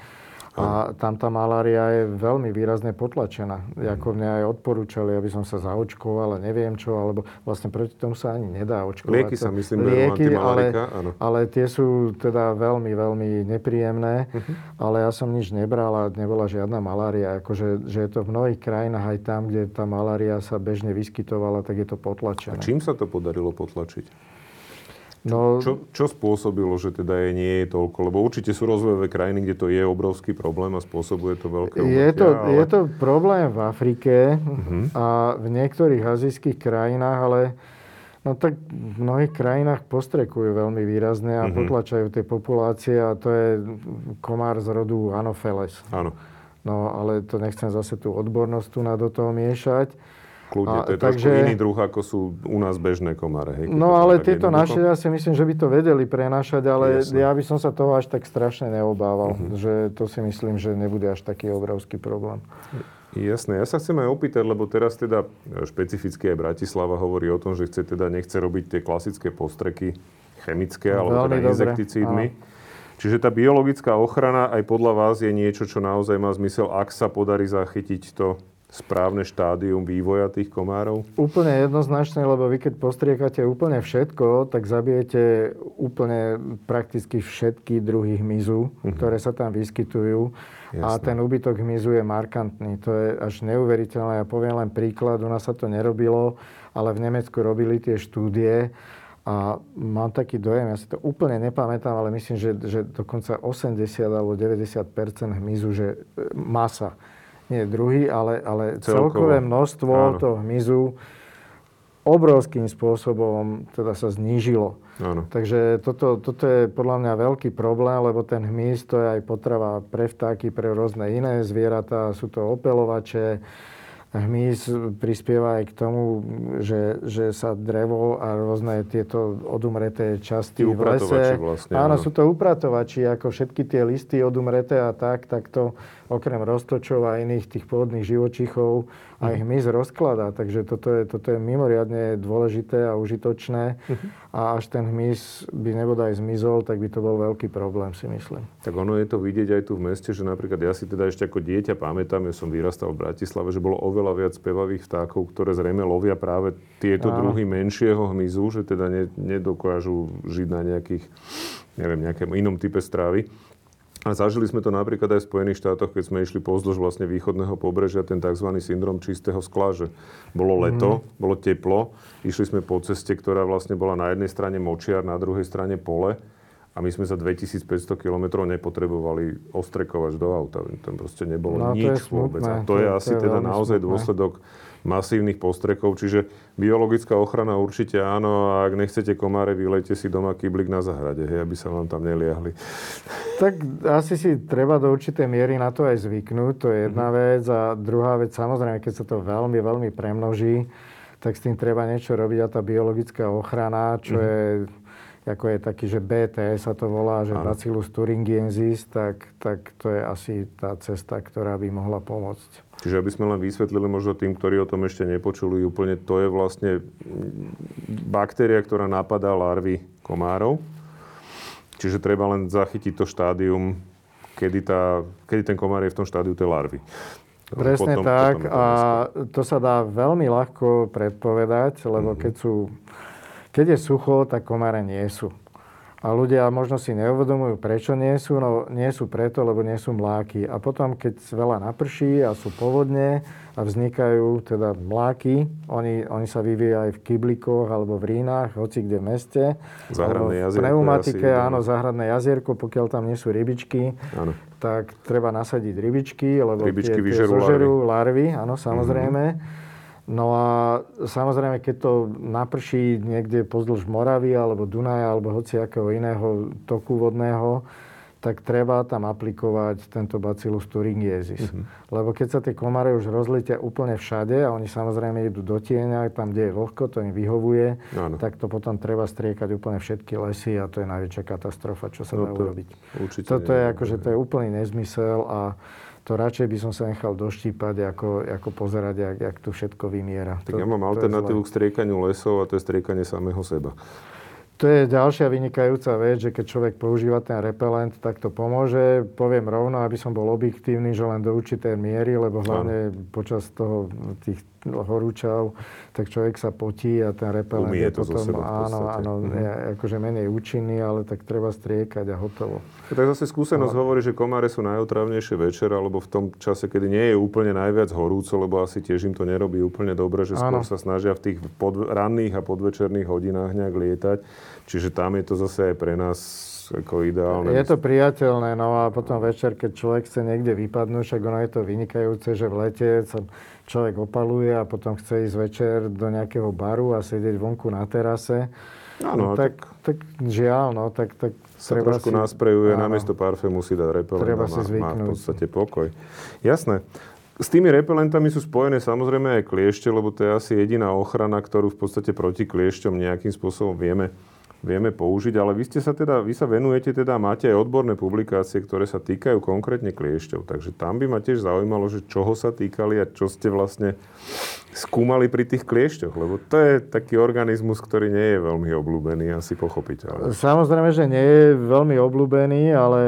A tam tá malária je veľmi výrazne potlačená. Ako mňa aj odporúčali, aby som sa zaočkoval, ale neviem čo, alebo vlastne proti tomu sa ani nedá očkovať. Lieky sa myslím, lieky, ale, ale tie sú teda veľmi, veľmi nepríjemné. Uh-huh. Ale ja som nič nebral a nebola žiadna malária. Akože že je to v mnohých krajinách, aj tam, kde tá malária sa bežne vyskytovala, tak je to potlačené. A čím sa to podarilo potlačiť? No, čo, čo spôsobilo, že teda je, nie je toľko? Lebo určite sú rozvojové krajiny, kde to je obrovský problém a spôsobuje to veľké umrtia. Je to, ale... je to problém v Afrike uh-huh. a v niektorých azijských krajinách, ale no tak v mnohých krajinách postrekujú veľmi výrazne a uh-huh. potlačajú tie populácie a to je komár z rodu Anopheles. Áno. No ale to nechcem zase tú odbornosť tu na do toho miešať. Kľudne, to je takže, trošku iný druh, ako sú u nás bežné komáre. Hej, no ale tieto naše, ja si myslím, že by to vedeli prenášať, ale jasne. Ja by som sa toho až tak strašne neobával. Uh-huh. Že to si myslím, že nebude až taký obrovský problém. Jasné, ja sa chcem aj opýtať, lebo teraz teda špecificky aj Bratislava hovorí o tom, že chce teda, nechce robiť tie klasické postreky chemické, no, alebo teda insekticídmi. Áno. Čiže tá biologická ochrana aj podľa vás je niečo, čo naozaj má zmysel, ak sa podarí zachytiť to správne štádium vývoja tých komárov? Úplne jednoznačné, lebo vy keď postriekate úplne všetko, tak zabijete úplne prakticky všetky druhy hmyzu, uh-huh. ktoré sa tam vyskytujú. Jasne. A ten úbytok hmyzu je markantný. To je až neuveriteľné. Ja poviem len príklad, u nás sa to nerobilo, ale v Nemecku robili tie štúdie a mám taký dojem, ja si to úplne nepamätám, ale myslím, že, že dokonca osemdesiat alebo deväťdesiat percent hmyzu, že masa. Nie druhý, ale, ale celkové množstvo áno. toho hmyzu obrovským spôsobom teda sa znížilo. Áno. Takže toto, toto je podľa mňa veľký problém, lebo ten hmyz to je aj potrava pre vtáky, pre rôzne iné zvieratá, sú to opeľovače. Hmyz prispieva aj k tomu, že, že sa drevo a rôzne tieto odumreté časti v lese... Vlastne, áno, áno, sú to upratovači, ako všetky tie listy odumreté a tak, tak to okrem roztočov a iných tých pôvodných živočíchov mm. aj hmyz rozkladá. Takže toto je, toto je mimoriadne dôležité a užitočné. Mm-hmm. A až ten hmyz by nebodaj zmizol, tak by to bol veľký problém, si myslím. Tak ono je to vidieť aj tu v meste, že napríklad ja si teda ešte ako dieťa pamätám, ja som vyrastal v Bratislave, že bolo oveľa viac spevavých vtákov, ktoré zrejme lovia práve tieto a... druhy menšieho hmyzu, že teda ne, nedokážu žiť na nejakých, neviem, nejakému inom type strávy. A zažili sme to napríklad aj v Spojených štátoch, keď sme išli pozdĺž vlastne východného pobrežia, ten tzv. Syndrom čistého skla, že bolo leto, mm. bolo teplo, išli sme po ceste, ktorá vlastne bola na jednej strane močiar, na druhej strane pole a my sme za dvetisícpäťsto kilometrov nepotrebovali ostrekovač do auta. Tam proste nebolo no, nič vôbec. A to je, to je asi to je teda naozaj smutné. Dôsledok masívnych postrekov, čiže biologická ochrana určite áno, a ak nechcete komáre, vylejte si doma kyblík na zahrade, hej, aby sa vám tam neliahli. Tak asi si treba do určitej miery na to aj zvyknúť, to je jedna mm-hmm. vec, a druhá vec, samozrejme, keď sa to veľmi, veľmi premnoží, tak s tým treba niečo robiť a tá biologická ochrana, čo mm-hmm. je ako je taký, že bé té sa to volá, že ano. Bacillus thuringiensis, tak, tak to je asi tá cesta, ktorá by mohla pomôcť. Čiže aby sme len vysvetlili možno tým, ktorí o tom ešte nepočuli úplne, to je vlastne baktéria, ktorá napadá larvy komárov. Čiže treba len zachytiť to štádium, kedy, tá, kedy ten komár je v tom štádiu tej larvy. Presne potom, tak potom a to sa dá veľmi ľahko predpovedať, lebo mm-hmm. keď sú... Keď je sucho, tak komáre nie sú. A ľudia možno si neuvedomujú, prečo nie sú. No nie sú preto, lebo nie sú mláky. A potom, keď veľa naprší a sú povodne a vznikajú teda mláky, oni, oni sa vyvíjajú aj v kyblíkoch alebo v rínach, hoci kde v meste. Záhradné jazierko. V pneumatike, asi, áno, záhradné jazierko, pokiaľ tam nie sú rybičky, áno. tak treba nasadiť rybičky, lebo rybičky tie, tie zožerú larvy. Áno, samozrejme. Mm-hmm. No a samozrejme, keď to naprší niekde pozdĺž Moravy, alebo Dunaja, alebo hociakého iného toku vodného, tak treba tam aplikovať tento Bacillus thuringiensis. Mm-hmm. Lebo keď sa tie komáre už rozletia úplne všade a oni samozrejme idú do tieňa, tam, kde je vlhko, to im vyhovuje, áno. tak to potom treba striekať úplne všetky lesy a to je najväčšia katastrofa, čo sa no, dá to urobiť. Určite Toto nie, je akože, to je úplný nezmysel a to radšej by som sa nechal doštípať, ako, ako pozerať, jak, jak tu všetko vymiera. Tak to, ja mám alternatívu k striekaniu lesov a to je striekanie samého seba. To je ďalšia vynikajúca vec, že keď človek používa ten repelent, tak to pomôže. Poviem rovno, aby som bol objektívny, že len do určitej miery, lebo hlavne ano. Počas toho tých horúčav, tak človek sa potí a ten repelent umie je to potom, áno, áno, mm-hmm. je, akože menej účinný, ale tak treba striekať a hotovo. Tak zase skúsenosť no. hovorí, že komáre sú najotravnejšie večer, alebo v tom čase, kedy nie je úplne najviac horúco, lebo asi tiež im to nerobí úplne dobre, že skôr ano. Sa snažia v tých pod, ranných a podvečerných hodinách nejak lietať. Čiže tam je to zase aj pre nás ako ideálne. Je to priateľné, no a potom večer, keď človek chce niekde vypadnúť, však ono je to vynikajúce, že v lete sa človek opaluje a potom chce ísť večer do nejakého baru a sedieť vonku na terase. Áno. No, tak, tak, tak žiaľ, no, tak, tak sa treba trošku si... násprejuje, áno. namiesto parfému si dá repelent. Treba si zvyknúť. Má v podstate pokoj. Jasné. S tými repelentami sú spojené samozrejme aj kliešte, lebo to je asi jediná ochrana, ktorú v podstate proti kliešťom nejakým spôsobom vieme vieme použiť, ale vy ste sa teda, vy sa venujete teda, máte aj odborné publikácie, ktoré sa týkajú konkrétne kliešťov, takže tam by ma tiež zaujímalo, že čoho sa týkali a čo ste vlastne skúmali pri tých kliešťoch, lebo to je taký organizmus, ktorý nie je veľmi obľúbený, asi pochopiteľne. Samozrejme, že nie je veľmi obľúbený, ale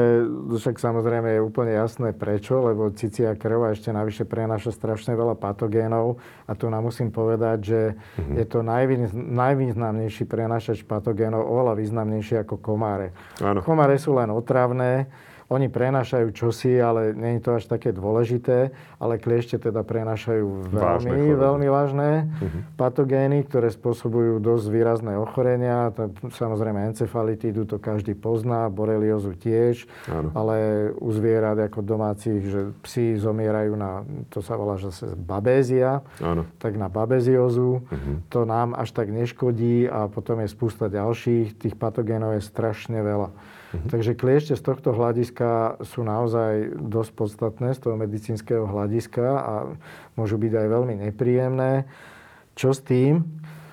však samozrejme je úplne jasné prečo, lebo cicia krv ešte navyše prenáša strašne veľa patogénov a tu nám musím povedať, že mhm. je to najvý, najvýznamnejší prenášač patogénov, oveľa významnejšie ako komáre. Áno. Komáre sú len otravné, oni prenášajú čosi, ale nie je to až také dôležité, ale kliešte teda prenášajú veľmi, vážne veľmi vážne uh-huh. patogény, ktoré spôsobujú dosť výrazné ochorenia, to, samozrejme encefalitídu, to každý pozná, boreliozu tiež, áno. ale u zvierat ako domácich, že psi zomierajú na, to sa volá, že babézia, áno. tak na babéziozu, uh-huh. to nám až tak neškodí a potom je spústa ďalších, tých patogénov je strašne veľa. Mhm. Takže kliešte z tohto hľadiska sú naozaj dosť podstatné z toho medicínskeho hľadiska a môžu byť aj veľmi nepríjemné. Čo s tým?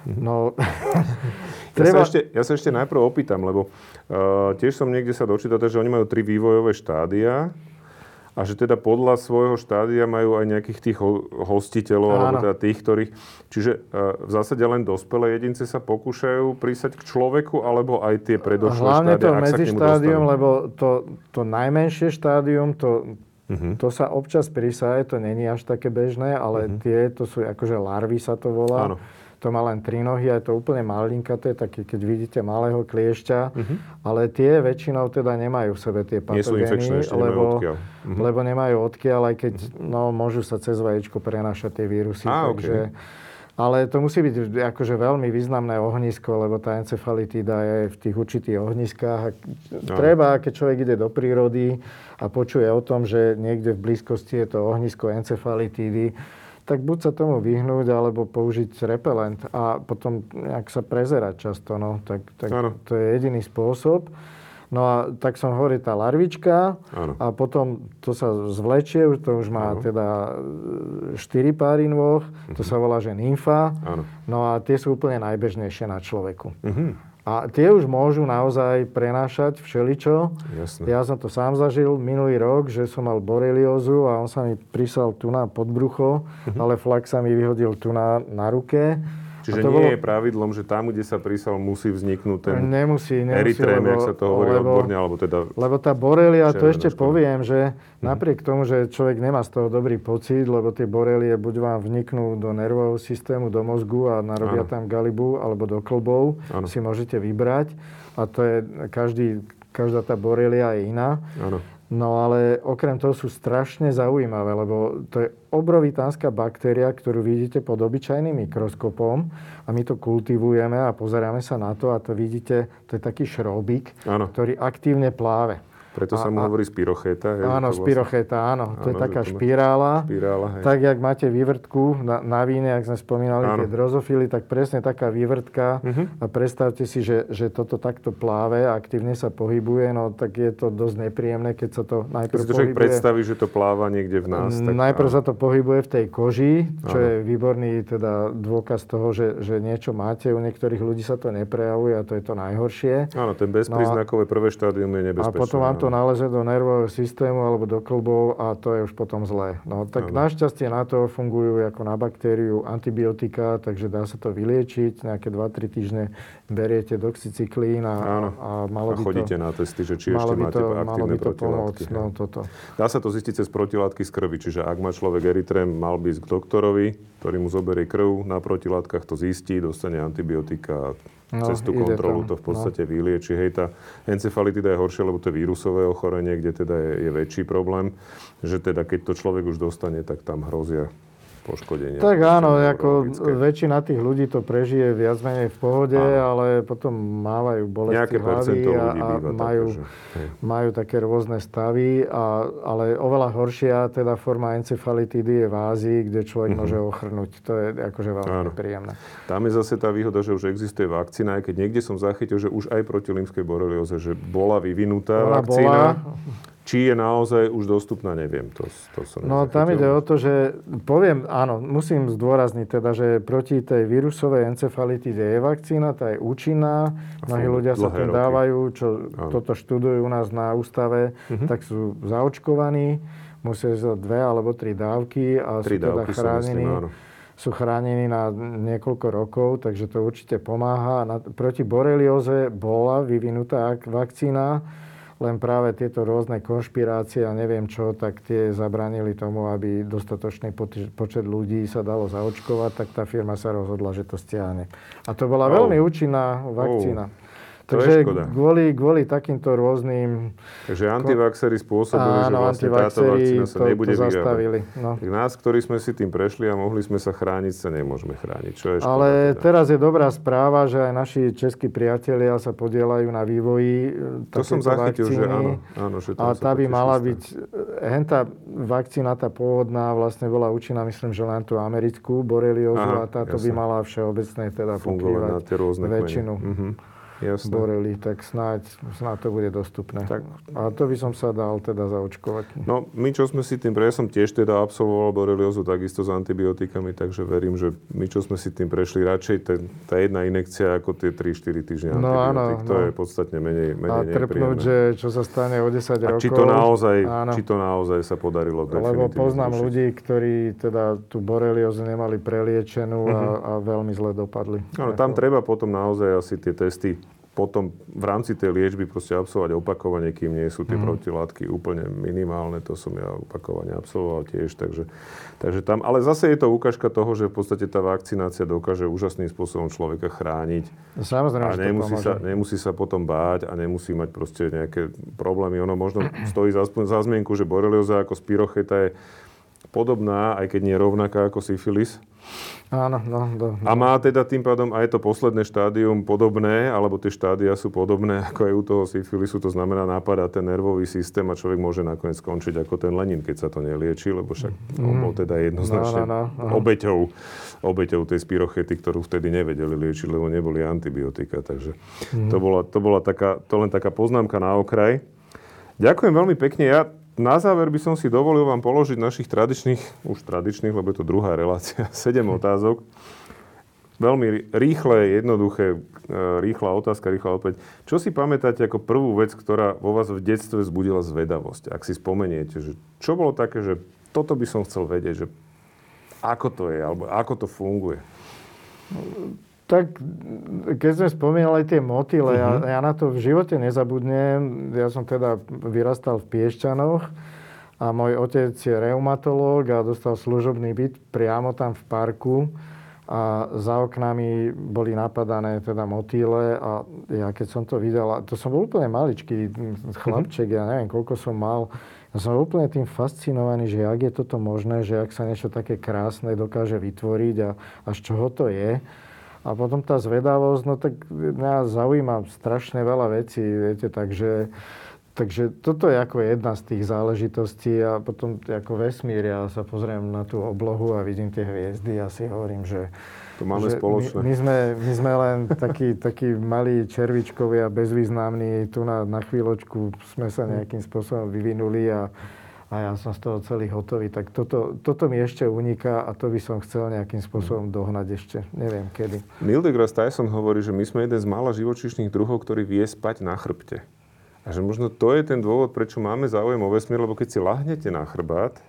Mhm. No, treba... ja, sa ešte, ja sa ešte najprv opýtam, lebo uh, tiež som niekde sa dočítal, že oni majú tri vývojové štádia. A a že teda podľa svojho štádia majú aj nejakých tých hostiteľov, áno, alebo teda tých, ktorých... Čiže v zásade len dospelé jedince sa pokúšajú prísať k človeku, alebo aj tie predošlé hlavne štádia, to medzištádium, lebo to, to najmenšie štádium, to... Uh-huh. To sa občas prísaje, to není až také bežné, ale uh-huh. tie, to sú akože larvy sa to volá. Áno. To má len tri nohy a je to úplne malinkaté, také keď vidíte malého kliešťa. Uh-huh. Ale tie väčšinou teda nemajú v sebe tie patogény, lebo, uh-huh. lebo nemajú odkiaľ, aj keď no, môžu sa cez vajíčko prenášať tie vírusy. Á, takže, okay. Ale to musí byť akože veľmi významné ohnisko, lebo tá encefalitída je v tých určitých ohniskách. A treba, keď človek ide do prírody a počuje o tom, že niekde v blízkosti je to ohnisko encefalitídy, tak buď sa tomu vyhnúť, alebo použiť repelent. A potom, ak sa prezerať často, no, tak, tak to je jediný spôsob. No a tak som hovoril, tá larvička, ano, a potom to sa zvlečie, to už má, ano, teda štyri páry nôh, to sa volá, že nymfa. Ano. No a tie sú úplne najbežnejšie na človeku. Uh-huh. A tie už môžu naozaj prenášať všeličo. Jasne. Ja som to sám zažil minulý rok, že som mal boreliózu a on sa mi prisal tu na podbrucho, uh-huh, ale flak sa mi vyhodil tu na, na ruke. Čiže nie bolo... je pravidlom, že tam, kde sa prisal, musí vzniknúť ten nemusí, nemusí, eritrém, lebo, jak sa to hovorí lebo, odborne, alebo teda... Lebo tá borelia, to ešte škoda. Poviem, že uh-huh, napriek tomu, že človek nemá z toho dobrý pocit, lebo tie borelie buď vám vniknú do nervového systému, do mozgu a narobia, ano, tam galibu, alebo do klbov, ano, si môžete vybrať. A to je, každý, každá tá borelia je iná. Ano. No ale okrem toho sú strašne zaujímavé, lebo to je obrovitánska baktéria, ktorú vidíte pod obyčajným mikroskopom a my to kultivujeme a pozeráme sa na to a to vidíte, to je taký šrobík, áno, ktorý aktívne pláve. Preto sa mu hovorí spirochéta. Hej, áno, vlastne... spirochéta, áno. To áno, je taká to špirála. špirála tak, jak máte vývrtku na, na víne, jak sme spomínali, áno, tie drozofily, tak presne taká vývrtka. Uh-huh. A predstavte si, že, že toto takto pláve a aktívne sa pohybuje, no tak je to dosť nepríjemné, keď sa to najprv keď pohybuje. Keď si to predstaví, že to pláva niekde v nás. Tak najprv áno, sa to pohybuje v tej koži, čo áno, je výborný teda dôkaz toho, že, že niečo máte. U niektorých ľudí sa to neprejavuje a to je to najhoršie. Áno, ten bezpríznakové no, prvé štádium je nebezpečné. Naleze do nervového systému alebo do klbov a to je už potom zlé. No tak ano, našťastie na to fungujú ako na baktériu antibiotika, takže dá sa to vyliečiť. Nejaké dva tri týždne beriete doxycyklín a, a malo by to... A chodíte na testy, že či ešte máte to, aktívne protilátky. Pomôcť, no, toto. Dá sa to zistiť cez protilátky z krvi, čiže ak má človek eritrém, mal by ísť k doktorovi, ktorý mu zoberie krv, na protilátkach to zistí, dostane antibiotika. No, cez tú kontrolu tam, to v podstate no, vylieči. Hej, tá encefalitida je horšia, lebo to je vírusové ochorenie, kde teda je, je väčší problém, že teda keď to človek už dostane, tak tam hrozia poškodenia. Tak áno, ako väčšina tých ľudí to prežije viac menej v pohode, áno, ale potom mávajú bolesti hlavy a, a majú, také, majú také rôzne stavy, a, ale oveľa horšia teda forma encefalitidy je v Ázii, kde človek mm-hmm, môže ochrnúť. To je akože veľmi nepríjemné. Tam je zase tá výhoda, že už existuje vakcína, aj keď niekde som zachytil, že už aj proti límskej borelióze, že bola vyvinutá Ona vakcína. Bola... Či je naozaj už dostupná, neviem. To, to som no tam ide o to, že poviem, áno, musím zdôrazniť teda, že proti tej vírusovej encefalitíde je vakcína, tá je účinná. Mnohí ľudia sa tým roky dávajú, čo áno, toto študujú u nás na ústave, uh-huh, tak sú zaočkovaní, musia ísť dve alebo tri dávky a tri sú teda chránení. Sú chránení na niekoľko rokov, takže to určite pomáha. Na, proti borelióze bola vyvinutá vakcína, len práve tieto rôzne konšpirácie a neviem čo, tak tie zabranili tomu, aby dostatočný počet ľudí sa dalo zaočkovať, tak tá firma sa rozhodla, že to stiahne. A to bola oh. veľmi účinná vakcína. Oh. Takže kvôli, kvôli takýmto rôzným... Takže antivaxery spôsobili, áno, že vlastne táto vakcína sa to, nebude to zastavili. No. Tak nás, ktorí sme si tým prešli a mohli sme sa chrániť, sa nemôžeme chrániť. Čo je škoda, ale teda? Teraz je dobrá správa, že aj naši českí priatelia sa podielajú na vývoji takéto vakcíny. To som zachytil, že áno. áno že a tá by mala stane. byť... Hentá vakcína, tá pôvodná, vlastne bola účinná, myslím, že len tú americkú boreliózu a táto jasne. by mala všeobecne teda pokrývať väčšinu. Mhm. Jasne. Borely, tak snáď, snáď to bude dostupné. Tak. A to by som sa dal teda zaočkovať. No, my čo sme si tým, ja som tiež teda absolvoval boreliozu takisto s antibiotikami, takže verím, že my čo sme si tým prešli, radšej tá, tá jedna injekcia ako tie tri štyri týždne no, antibiotik. Áno, to no. je podstatne menej menej nepríjemné. A trpnúť, že čo sa stane o desať a rokov. A či to naozaj, či to naozaj sa podarilo definitívne. Lebo poznám ľudí, ktorí teda tú boreliozu nemali preliečenú a, a veľmi zle dopadli. Áno, tam treba potom naozaj asi tie testy potom v rámci tej liečby proste absolvovať opakovanie, kým nie sú tie mm. protilátky úplne minimálne. To som ja opakovanie absolvoval tiež, takže, takže tam. Ale zase je to ukážka toho, že v podstate tá vakcinácia dokáže úžasným spôsobom človeka chrániť. Samozrejme, a nemusí sa, nemusí sa potom báť a nemusí mať proste nejaké problémy. Ono možno stojí za, za zmienku, že borelioza ako spirocheta je podobná, aj keď nie rovnaká ako syfilis. Áno, no, do, do. A má teda tým pádom aj to posledné štádium podobné, alebo tie štádia sú podobné ako aj u toho syfilisu, to znamená napadá ten nervový systém a človek môže nakoniec skončiť ako ten Lenin, keď sa to nelieči, lebo však mm. on bol teda jednoznačne no, no, no, obeťou, obeťou tej spirochety, ktorú vtedy nevedeli liečiť, lebo neboli antibiotika, takže mm. to bola, to bola taká, to len taká poznámka na okraj. Ďakujem veľmi pekne, ja na záver by som si dovolil vám položiť našich tradičných, už tradičných, lebo je to druhá relácia, sedem otázok. Veľmi rýchle, jednoduché, rýchla otázka, rýchla opäť. Čo si pamätáte ako prvú vec, ktorá vo vás v detstve vzbudila zvedavosť? Ak si spomeniete, že čo bolo také, že toto by som chcel vedieť, že ako to je, alebo ako to funguje? Tak keď sme spomínali tie motyle, uh-huh. ja, ja na to v živote nezabudnem. Ja som teda vyrastal v Piešťanoch a môj otec je reumatológ a dostal služobný byt priamo tam v parku a za oknami boli napadané teda motyle a ja keď som to videl, to som bol úplne maličký chlapček, uh-huh. ja neviem koľko som mal. Ja som úplne tým fascinovaný, že jak je toto možné, že ak sa niečo také krásne dokáže vytvoriť a, a z čoho to je. A potom tá zvedavosť, no tak mňa zaujíma strašne veľa vecí, viete, takže, takže toto je ako jedna z tých záležitostí a potom ako vesmír, ja sa pozriem na tú oblohu a vidím tie hviezdy a si hovorím, že to máme spoločné. My, my, sme, my sme len takí, takí malí červičkovi a bezvýznamní, tu na, na chvíľočku sme sa nejakým spôsobom vyvinuli a a ja som z toho celý hotový, tak toto, toto mi ešte uniká a to by som chcel nejakým spôsobom dohnať ešte, neviem kedy. Neil de Grasse Tyson hovorí, že my sme jeden z mála živočíšnych druhov, ktorý vie spať na chrbte. A že možno to je ten dôvod, prečo máme záujem o vesmír, lebo keď si lahnete na chrbát,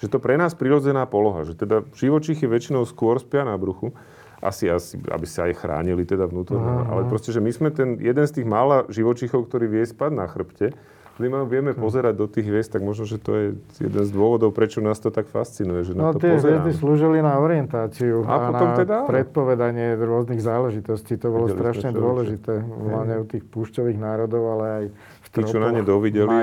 že to pre nás prirodzená poloha, že teda živočíchy väčšinou skôr spia na bruchu, asi, asi aby sa aj chránili teda vnútorne, mm. ale proste, že my sme ten jeden z tých mála živočíchov, ktorý vie spať na chrbte. Keď vieme pozerať do tých hviezd, tak možno, že to je jeden z dôvodov, prečo nás to tak fascinuje, že na no, to pozeráme. No tie hviezdy slúžili na orientáciu a, a na teda predpovedanie rôznych záležitostí. To bolo videli strašne dôležité, hlavne u tých púšťových národov, ale aj v tropoch. Tí, čo na ne dovideli,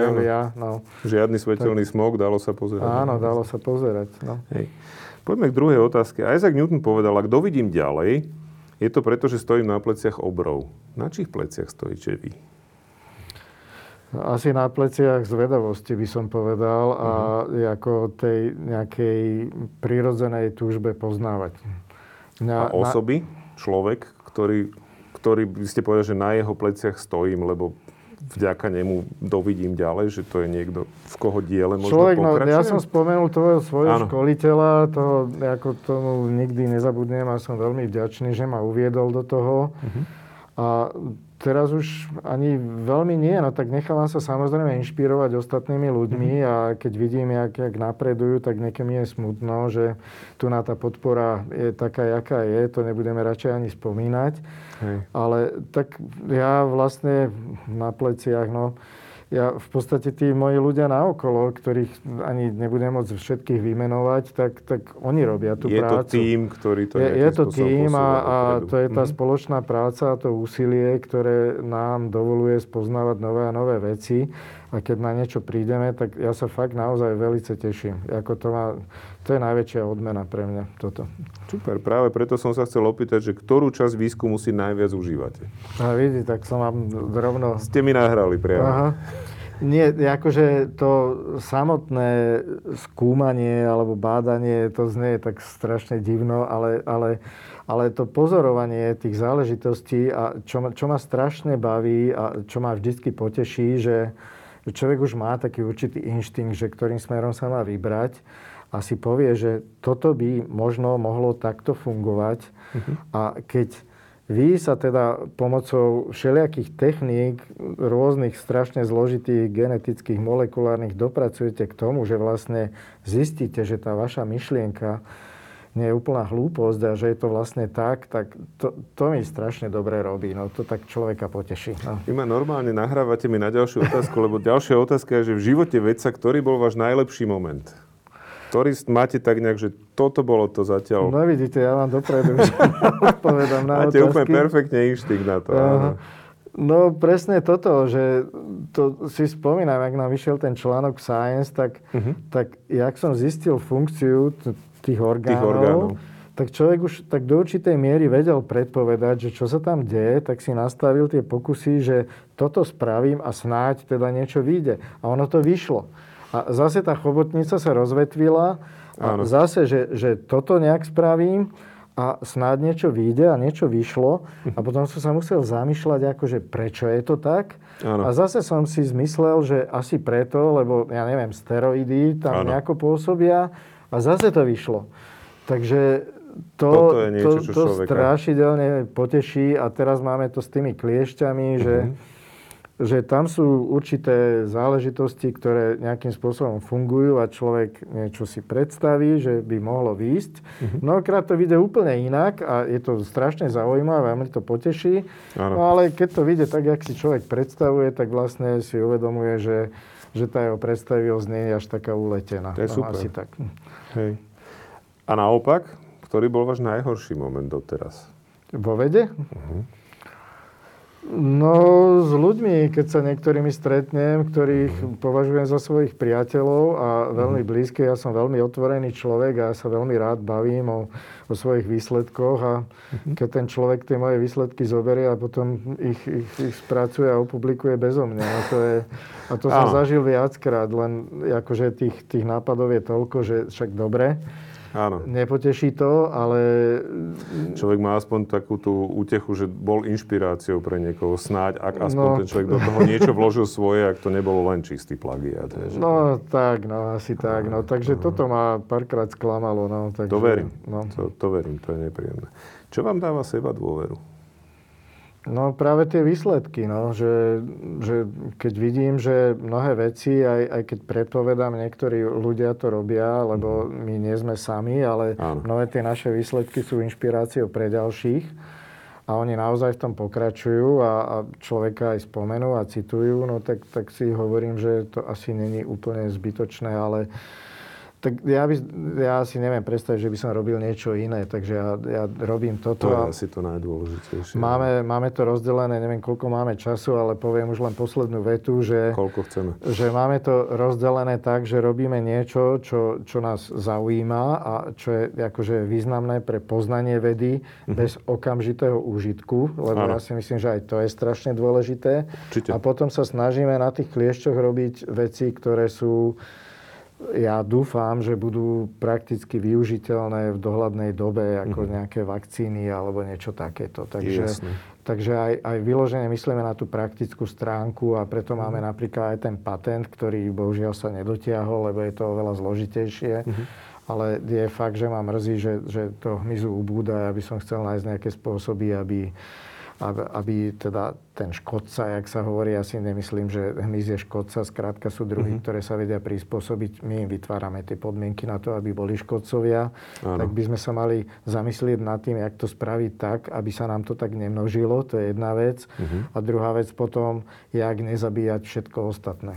no. Žiadny svetelný tak smog, dalo sa pozerať. Áno, dalo sa pozerať. No. Hej. Poďme k druhej otázke. Isaac Newton povedal, ak dovidím ďalej, je to preto, že stojím na pleciach obrov. Na čích pleciach stojíte vy? Asi na pleciach zvedavosti by som povedal a uh-huh. ako tej nejakej prirodzenej túžbe poznávať. Na, a osoby? Na... Človek, ktorý, ktorý by ste povedali, že na jeho pleciach stojím, lebo vďaka nemu dovidím ďalej, že to je niekto, v koho diele možno človek, pokračujem? No, ja som spomenul toho svojho áno. školiteľa, toho, ako tomu nikdy nezabudnem a som veľmi vďačný, že ma uviedol do toho. Uh-huh. A teraz už ani veľmi nie, no tak nechávam sa samozrejme inšpirovať ostatnými ľuďmi a keď vidím, jak, jak napredujú, tak niekedy mi je smutno, že tu na tá podpora je taká, jaká je, to nebudeme radšej ani spomínať. Hej. Ale tak ja vlastne na pleciach, no, ja v podstate tí moji ľudia naokolo, ktorých ani nebudem môcť všetkých vymenovať, tak, tak oni robia tú je prácu. Je to tým, ktorý to je. Je to tým a, a to je tá mm-hmm. spoločná práca a to úsilie, ktoré nám dovoluje spoznávať nové a nové veci. A keď na niečo prídeme, tak ja sa fakt naozaj veľce teším. Ako to, má, to je najväčšia odmena pre mňa toto. Super, práve preto som sa chcel opýtať, že ktorú časť výskumu si najviac užívate? A vidí, tak som vám rovno... Ste mi nahrali priamo. Aha. Nie, akože to samotné skúmanie alebo bádanie, to znie tak strašne divno, ale, ale, ale to pozorovanie tých záležitostí a čo, čo ma strašne baví a čo ma vždycky poteší, že človek už má taký určitý inštinkt, že ktorým smerom sa má vybrať a si povie, že toto by možno mohlo takto fungovať. Uh-huh. A keď vy sa teda pomocou všelijakých techník, rôznych strašne zložitých genetických, molekulárnych dopracujete k tomu, že vlastne zistíte, že tá vaša myšlienka nie je úplná hlúposť a že je to vlastne tak, tak to, to mi strašne dobre robí. No to tak človeka poteší. No. Vy ma normálne nahrávate mi na ďalšiu otázku, lebo ďalšia otázka je, že v živote vedca, ktorý bol váš najlepší moment? Ktorý máte tak nejak, že toto bolo to zatiaľ? No vidíte, ja vám dopredu odpovedám na máte otázky. Máte úplne perfektne inštinkt na to. Aha. No presne toto, že to si spomínam, ak nám vyšiel ten článok Science, tak, uh-huh. tak jak som zistil funkciu t- tých orgánov, tých orgánov, tak človek už tak do určitej miery vedel predpovedať, že čo sa tam deje, tak si nastavil tie pokusy, že toto spravím a snáď teda niečo vyjde. A ono to vyšlo. A zase tá chobotnica sa rozvetvila a áno. zase, že, že toto nejak spravím a snáď niečo vyjde a niečo vyšlo. A potom som sa musel zamýšľať, akože prečo je to tak. Áno. A zase som si zmyslel, že asi preto, lebo ja neviem, steroidy tam áno. nejako pôsobia. A zase to vyšlo. Takže to, niečo, to, to strašidelne poteší. A teraz máme to s tými kliešťami, uh-huh. že, že tam sú určité záležitosti, ktoré nejakým spôsobom fungujú a človek niečo si predstaví, že by mohlo výjsť. Uh-huh. Mnohokrát to vyjde úplne inak a je to strašne zaujímavé a mňa to poteší. Ano. No ale keď to vyjde tak, jak si človek predstavuje, tak vlastne si uvedomuje, že že tá jeho predstavivosť nie je až taká uletená. To je no, super. Asi tak. Hej. A naopak, ktorý bol váš najhorší moment doteraz? Vo vede? Uh-huh. No, s ľuďmi, keď sa niektorými stretnem, ktorých uh-huh. považujem za svojich priateľov a veľmi uh-huh. blízke, ja som veľmi otvorený človek a ja sa veľmi rád bavím o, o svojich výsledkoch a uh-huh. keď ten človek tie moje výsledky zoberie a potom ich, ich, ich spracuje a opublikuje bezo mňa. A to je... A to som áno. zažil viackrát, len akože tých, tých nápadov je toľko, že však dobre. Áno. Nepoteší to, ale... Človek má aspoň takú tú útechu, že bol inšpiráciou pre niekoho. Snáď, ak aspoň no. ten človek do toho niečo vložil svoje, ak to nebolo len čistý plagiát. Že... No tak, no asi tak. No, takže uh-huh. toto ma párkrát sklamalo. No, takže, to verím. No. To, to verím, to je nepríjemné. Čo vám dáva seba dôveru? No práve tie výsledky, no, že, že keď vidím, že mnohé veci, aj, aj keď predpovedám, niektorí ľudia to robia, lebo my nie sme sami, ale áno. mnohé tie naše výsledky sú inšpiráciou pre ďalších a oni naozaj v tom pokračujú a, a človeka aj spomenú a citujú, no tak, tak si hovorím, že to asi není úplne zbytočné, ale... Tak ja, by, ja si neviem predstaviť, že by som robil niečo iné, takže ja, ja robím toto. To je asi to najdôležitejšie. Máme, máme to rozdelené, neviem koľko máme času, ale poviem už len poslednú vetu, že, koľko chceme. Že máme to rozdelené tak, že robíme niečo, čo, čo nás zaujíma a čo je akože významné pre poznanie vedy mhm. bez okamžitého úžitku, lebo ano. Ja si myslím, že aj to je strašne dôležité. Určite. A potom sa snažíme na tých kliešťoch robiť veci, ktoré sú... Ja dúfam, že budú prakticky využiteľné v dohľadnej dobe ako mm-hmm. nejaké vakcíny alebo niečo takéto. Takže, takže aj, aj vyložene myslíme na tú praktickú stránku a preto mm-hmm. máme napríklad aj ten patent, ktorý bohužiaľ sa nedotiahol, lebo je to oveľa zložitejšie. Mm-hmm. Ale je fakt, že ma mrzí, že, že to hmyzu ubúda. Ja by som chcel nájsť nejaké spôsoby, aby... aby teda ten škodca, jak sa hovorí, ja si nemyslím, že hmyz je škodca, skrátka sú druhy, mm-hmm. ktoré sa vedia prispôsobiť. My im vytvárame tie podmienky na to, aby boli škodcovia. Áno. Tak by sme sa mali zamyslieť nad tým, jak to spraviť tak, aby sa nám to tak nemnožilo, to je jedna vec. Mm-hmm. A druhá vec potom, jak nezabíjať všetko ostatné.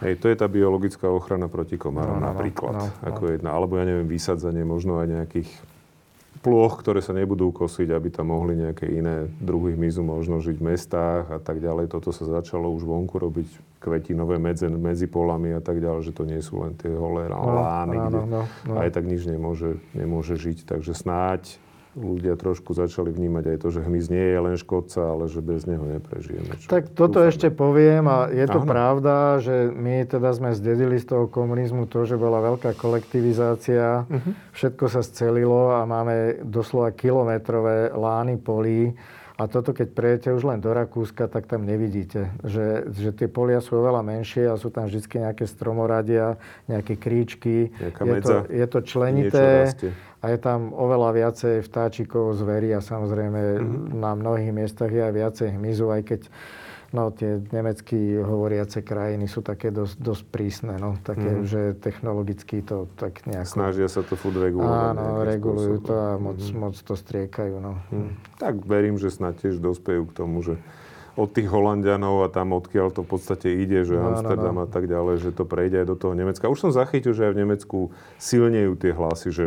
Hej, to je tá biologická ochrana proti komárom no, no, napríklad, no, no, ako no. jedna. Alebo ja neviem, vysadzanie možno aj nejakých... ploch, ktoré sa nebudú kosiť, aby tam mohli nejaké iné druhy hmyzu možno žiť v mestách a tak ďalej. Toto sa začalo už vonku robiť, kvetinové medze medzi polami a tak ďalej, že to nie sú len tie holé lány, no, no, no, no. aj tak nič nemôže, nemôže žiť. Takže snáď ľudia trošku začali vnímať aj to, že hmyz nie je len škodca, ale že bez neho neprežijeme. Čo? Tak toto Dúfam. Ešte poviem a je to Aha. pravda, že my teda sme zdedili z toho komunizmu to, že bola veľká kolektivizácia, uh-huh. všetko sa scelilo a máme doslova kilometrové lány polí. A toto, keď prejete už len do Rakúska, tak tam nevidíte, že, že tie polia sú oveľa menšie a sú tam vždycky nejaké stromoradia, nejaké kríčky. Je to, je to členité a je tam oveľa viacej vtáčikov, zverí a samozrejme mm-hmm. na mnohých miestach je aj viacej hmyzu, aj keď no, tie nemecky hovoriace krajiny sú také dosť, dosť prísne, no, také, mm-hmm. že technologicky to tak nejako... Snažia sa to furt regulovať. Áno, regulujú spôsobom. To a moc, mm-hmm. moc to striekajú, no. Mm. Tak verím, že snad tiež dospejú k tomu, že od tých Holanďanov a tam odkiaľ to v podstate ide, že no, Amsterdam no, no. a tak ďalej, že to prejde aj do toho Nemecka. Už som zachytil, že aj v Nemecku silnejú tie hlasy, že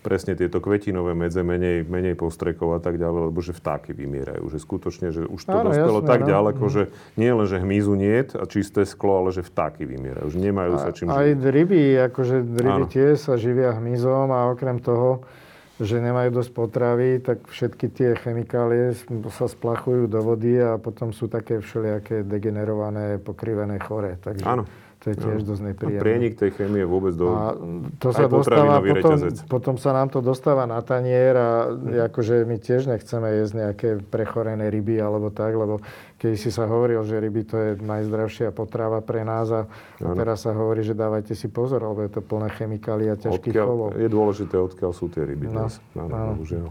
presne tieto kvetinové medze, menej, menej postrekov a tak ďalej, lebo že vtáky vymierajú. Že skutočne, že už to áno, dostalo jasné, tak ďaleko, no. že nie len, že hmyzu niet a čisté sklo, ale že vtáky vymierajú. Už nemajú a, sa čím živiť. Aj živiť. Ryby, akože ryby áno. tie sa živia hmyzom a okrem toho, že nemajú dosť potravy, tak všetky tie chemikálie sa splachujú do vody a potom sú také všelijaké degenerované, pokrivené chore. Takže... Áno. To je tiež no. dosť nepríjemné. A prienik tej chémie vôbec do a to sa dostáva, potom, potom sa nám to dostáva na tanier a mm. akože my tiež nechceme jesť nejaké prechorené ryby alebo tak, lebo keď si sa hovoril, že ryby to je najzdravšia potrava pre nás a no, teraz sa hovorí, že dávajte si pozor, lebo je to plné chemikálií a ťažkých odkiaľ, chovov. Je dôležité, odkiaľ sú tie ryby no. dnes. No, no, no.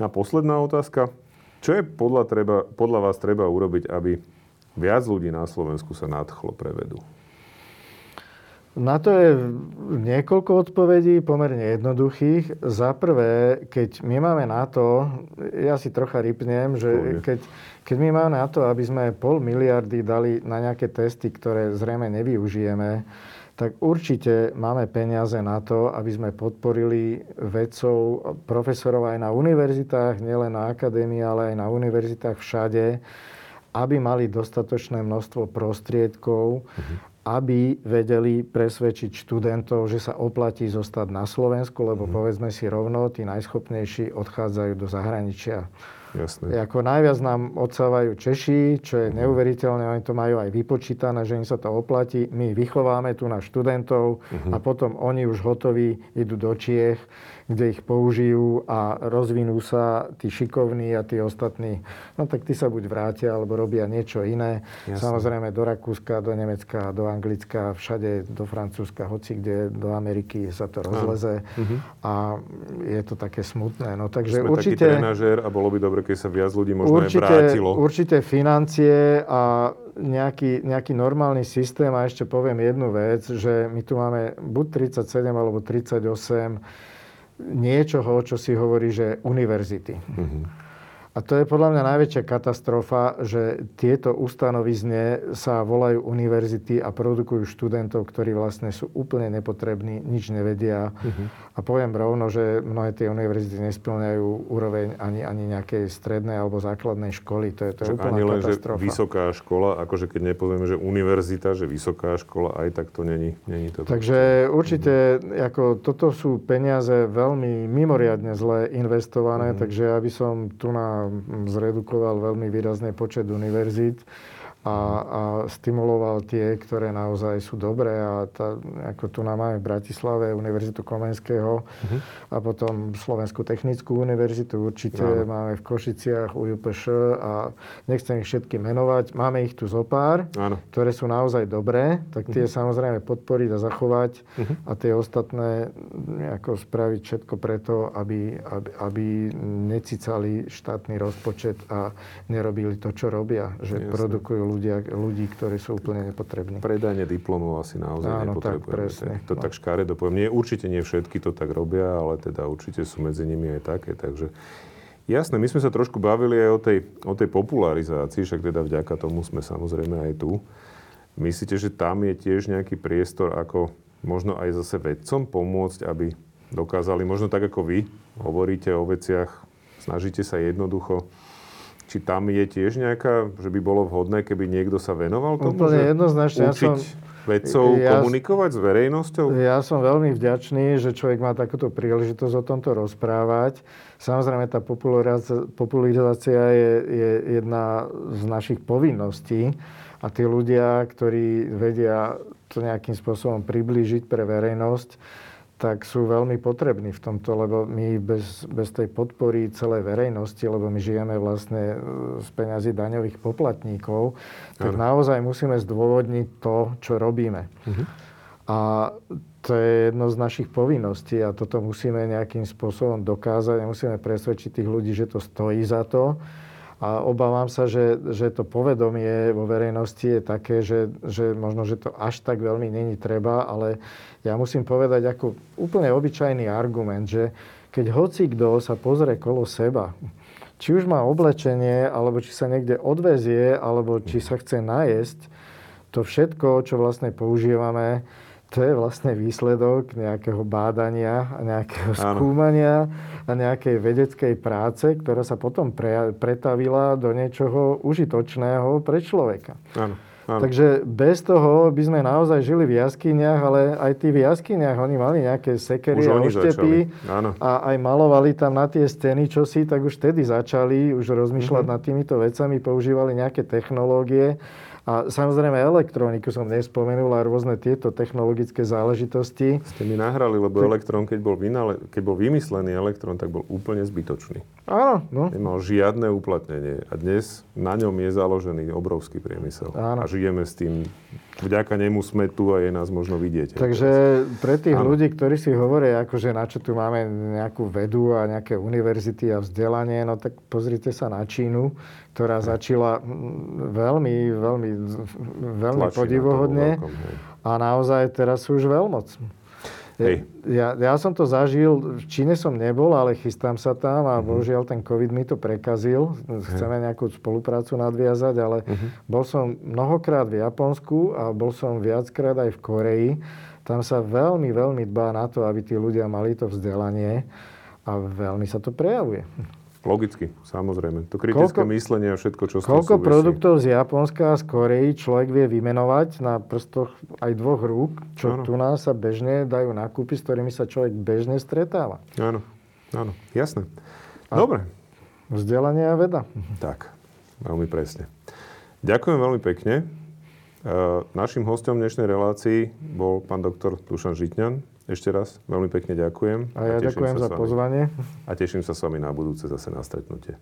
Na posledná otázka. Čo je podľa, treba, podľa vás treba urobiť, aby viac ľudí na Slovensku sa nadchlo pre vedu? Na to je niekoľko odpovedí, pomerne jednoduchých. Za prvé, keď my máme na to, ja si trocha rypnem, že keď, keď my máme na to, aby sme pol miliardy dali na nejaké testy, ktoré zrejme nevyužijeme, tak určite máme peniaze na to, aby sme podporili vedcov, profesorov aj na univerzitách, nielen na akadémii, ale aj na univerzitách všade, aby mali dostatočné množstvo prostriedkov, mhm. aby vedeli presvedčiť študentov, že sa oplatí zostať na Slovensku, lebo mm. povedzme si rovno, tí najschopnejší odchádzajú do zahraničia. Jasné. Ako najviac nám odsávajú Češi, čo je mm. neuveriteľné, oni to majú aj vypočítané, že im sa to oplatí. My vychováme tu na študentov mm-hmm. a potom oni už hotoví, idú do Čiech, kde ich použijú a rozvinú sa tí šikovní a tí ostatní. No tak tí sa buď vrátia, alebo robia niečo iné. Jasné. Samozrejme do Rakúska, do Nemecka, do Anglicka, všade do Francúzska, hoci kde do Ameriky sa to rozleze. Mm-hmm. A je to také smutné. No takže sme určite... taký trenažér a bolo by dobre, keď sa viac ľudí možno určite, aj vrátilo. Určite financie a nejaký, nejaký normálny systém. A ešte poviem jednu vec, že my tu máme buď tridsaťsedem alebo tridsaťosem niečoho, čo si hovorí, že univerzity. Mm-hmm. A to je podľa mňa najväčšia katastrofa, že tieto ustanovizne sa volajú univerzity a produkujú študentov, ktorí vlastne sú úplne nepotrební, nič nevedia. Uh-huh. A poviem rovno, že mnohé tie univerzity nespĺňajú úroveň ani, ani nejakej strednej alebo základnej školy. To je, to je úplná ani len, katastrofa. Že vysoká škola, akože keď nepovieme, že univerzita, že vysoká škola, aj tak to není, není to. Takže to. Určite, uh-huh. ako toto sú peniaze veľmi mimoriadne zle investované, uh-huh. takže ja by som tu na zredukoval veľmi výrazný počet univerzít a, a stimuloval tie, ktoré naozaj sú dobré. A tá, ako tu nám máme v Bratislave Univerzitu Komenského uh-huh. a potom Slovenskú technickú univerzitu určite. Uh-huh. Máme v Košiciach U U P Š a nechcem ich všetky menovať. Máme ich tu zopár, uh-huh. ktoré sú naozaj dobré, tak tie uh-huh. samozrejme podporiť a zachovať uh-huh. a tie ostatné ako spraviť všetko preto, aby, aby, aby necicali štátny rozpočet a nerobili to, čo robia, že Jasne. Produkujú Ľudia, ľudí, ktorí sú úplne nepotrební. Predanie diplomov asi naozaj nepotrebujeme. To no. tak škaredo poviem. Nie, určite nie všetky to tak robia, ale teda určite sú medzi nimi aj také. Takže jasné, my sme sa trošku bavili aj o tej, o tej popularizácii, však teda vďaka tomu sme samozrejme aj tu. Myslíte, že tam je tiež nejaký priestor, ako možno aj zase vedcom pomôcť, aby dokázali, možno tak ako vy, hovoríte o veciach, snažíte sa jednoducho Či tam je tiež nejaká, že by bolo vhodné, keby niekto sa venoval tomu, úplne že jednoznačne, učiť ja som, vedcov ja, komunikovať s verejnosťou? Ja som veľmi vďačný, že človek má takúto príležitosť o tomto rozprávať. Samozrejme, tá popularizácia je, je jedna z našich povinností a tí ľudia, ktorí vedia to nejakým spôsobom priblížiť pre verejnosť, tak sú veľmi potrební v tomto, lebo my bez, bez tej podpory celej verejnosti, lebo my žijeme vlastne z peňazí daňových poplatníkov, tak naozaj musíme zdôvodniť to, čo robíme. Uh-huh. A to je jedno z našich povinností a toto musíme nejakým spôsobom dokázať. Musíme presvedčiť tých ľudí, že to stojí za to. A obávam sa, že, že to povedomie vo verejnosti je také, že, že možno, že to až tak veľmi není treba, ale ja musím povedať ako úplne obyčajný argument, že keď hocikto sa pozrie kolo seba, či už má oblečenie, alebo či sa niekde odvezie, alebo či sa chce najesť, to všetko, čo vlastne používame, to je vlastne výsledok nejakého bádania a nejakého skúmania a nejakej vedeckej práce, ktorá sa potom pre, pretavila do niečoho užitočného pre človeka. Áno, áno. Takže bez toho by sme naozaj žili v jaskyniach, ale aj tí v jaskyniach, oni mali nejaké sekery a oštepy a aj malovali tam na tie steny čosi, tak už vtedy začali už rozmýšľať mhm. nad týmito vecami, používali nejaké technológie. A samozrejme elektroniku som nespomenul a rôzne tieto technologické záležitosti. Ste mi nahrali, lebo elektrón, keď bol, vynale... keď bol vymyslený elektrón, tak bol úplne zbytočný. Áno. No. Nemal žiadne uplatnenie a dnes na ňom je založený obrovský priemysel. Áno. A žijeme s tým, vďaka nemu sme tu a je nás možno vidieť. Takže teraz. Pre tých áno. ľudí, ktorí si hovoria, akože na čo tu máme nejakú vedu a nejaké univerzity a vzdelanie, no tak pozrite sa na Čínu, ktorá začala veľmi, veľmi, veľmi podivuhodne a naozaj teraz sú už veľmoc. Ja, ja, ja som to zažil, v Číne som nebol, ale chystám sa tam a uh-huh. bohužiaľ ten COVID mi to prekazil. Chceme nejakú spoluprácu nadviazať, ale uh-huh. bol som mnohokrát v Japonsku a bol som viackrát aj v Koreji. Tam sa veľmi, veľmi dbá na to, aby tí ľudia mali to vzdelanie a veľmi sa to prejavuje. Logicky, samozrejme. To kritické koľko, myslenie a všetko, čo s tým súvisí. Koľko produktov z Japonska a z Korei človek vie vymenovať na prstoch aj dvoch rúk, čo áno. tu nás sa bežne dajú nakúpiť, s ktorými sa človek bežne stretáva. Áno, áno, jasné. Dobre. Vzdelanie a veda. Tak, veľmi presne. Ďakujem veľmi pekne. Naším hosťom dnešnej relácii bol pán doktor Dušan Žitňan. Ešte raz veľmi pekne ďakujem. A ja a ďakujem za pozvanie. A teším sa s vami na budúce zase na stretnutie.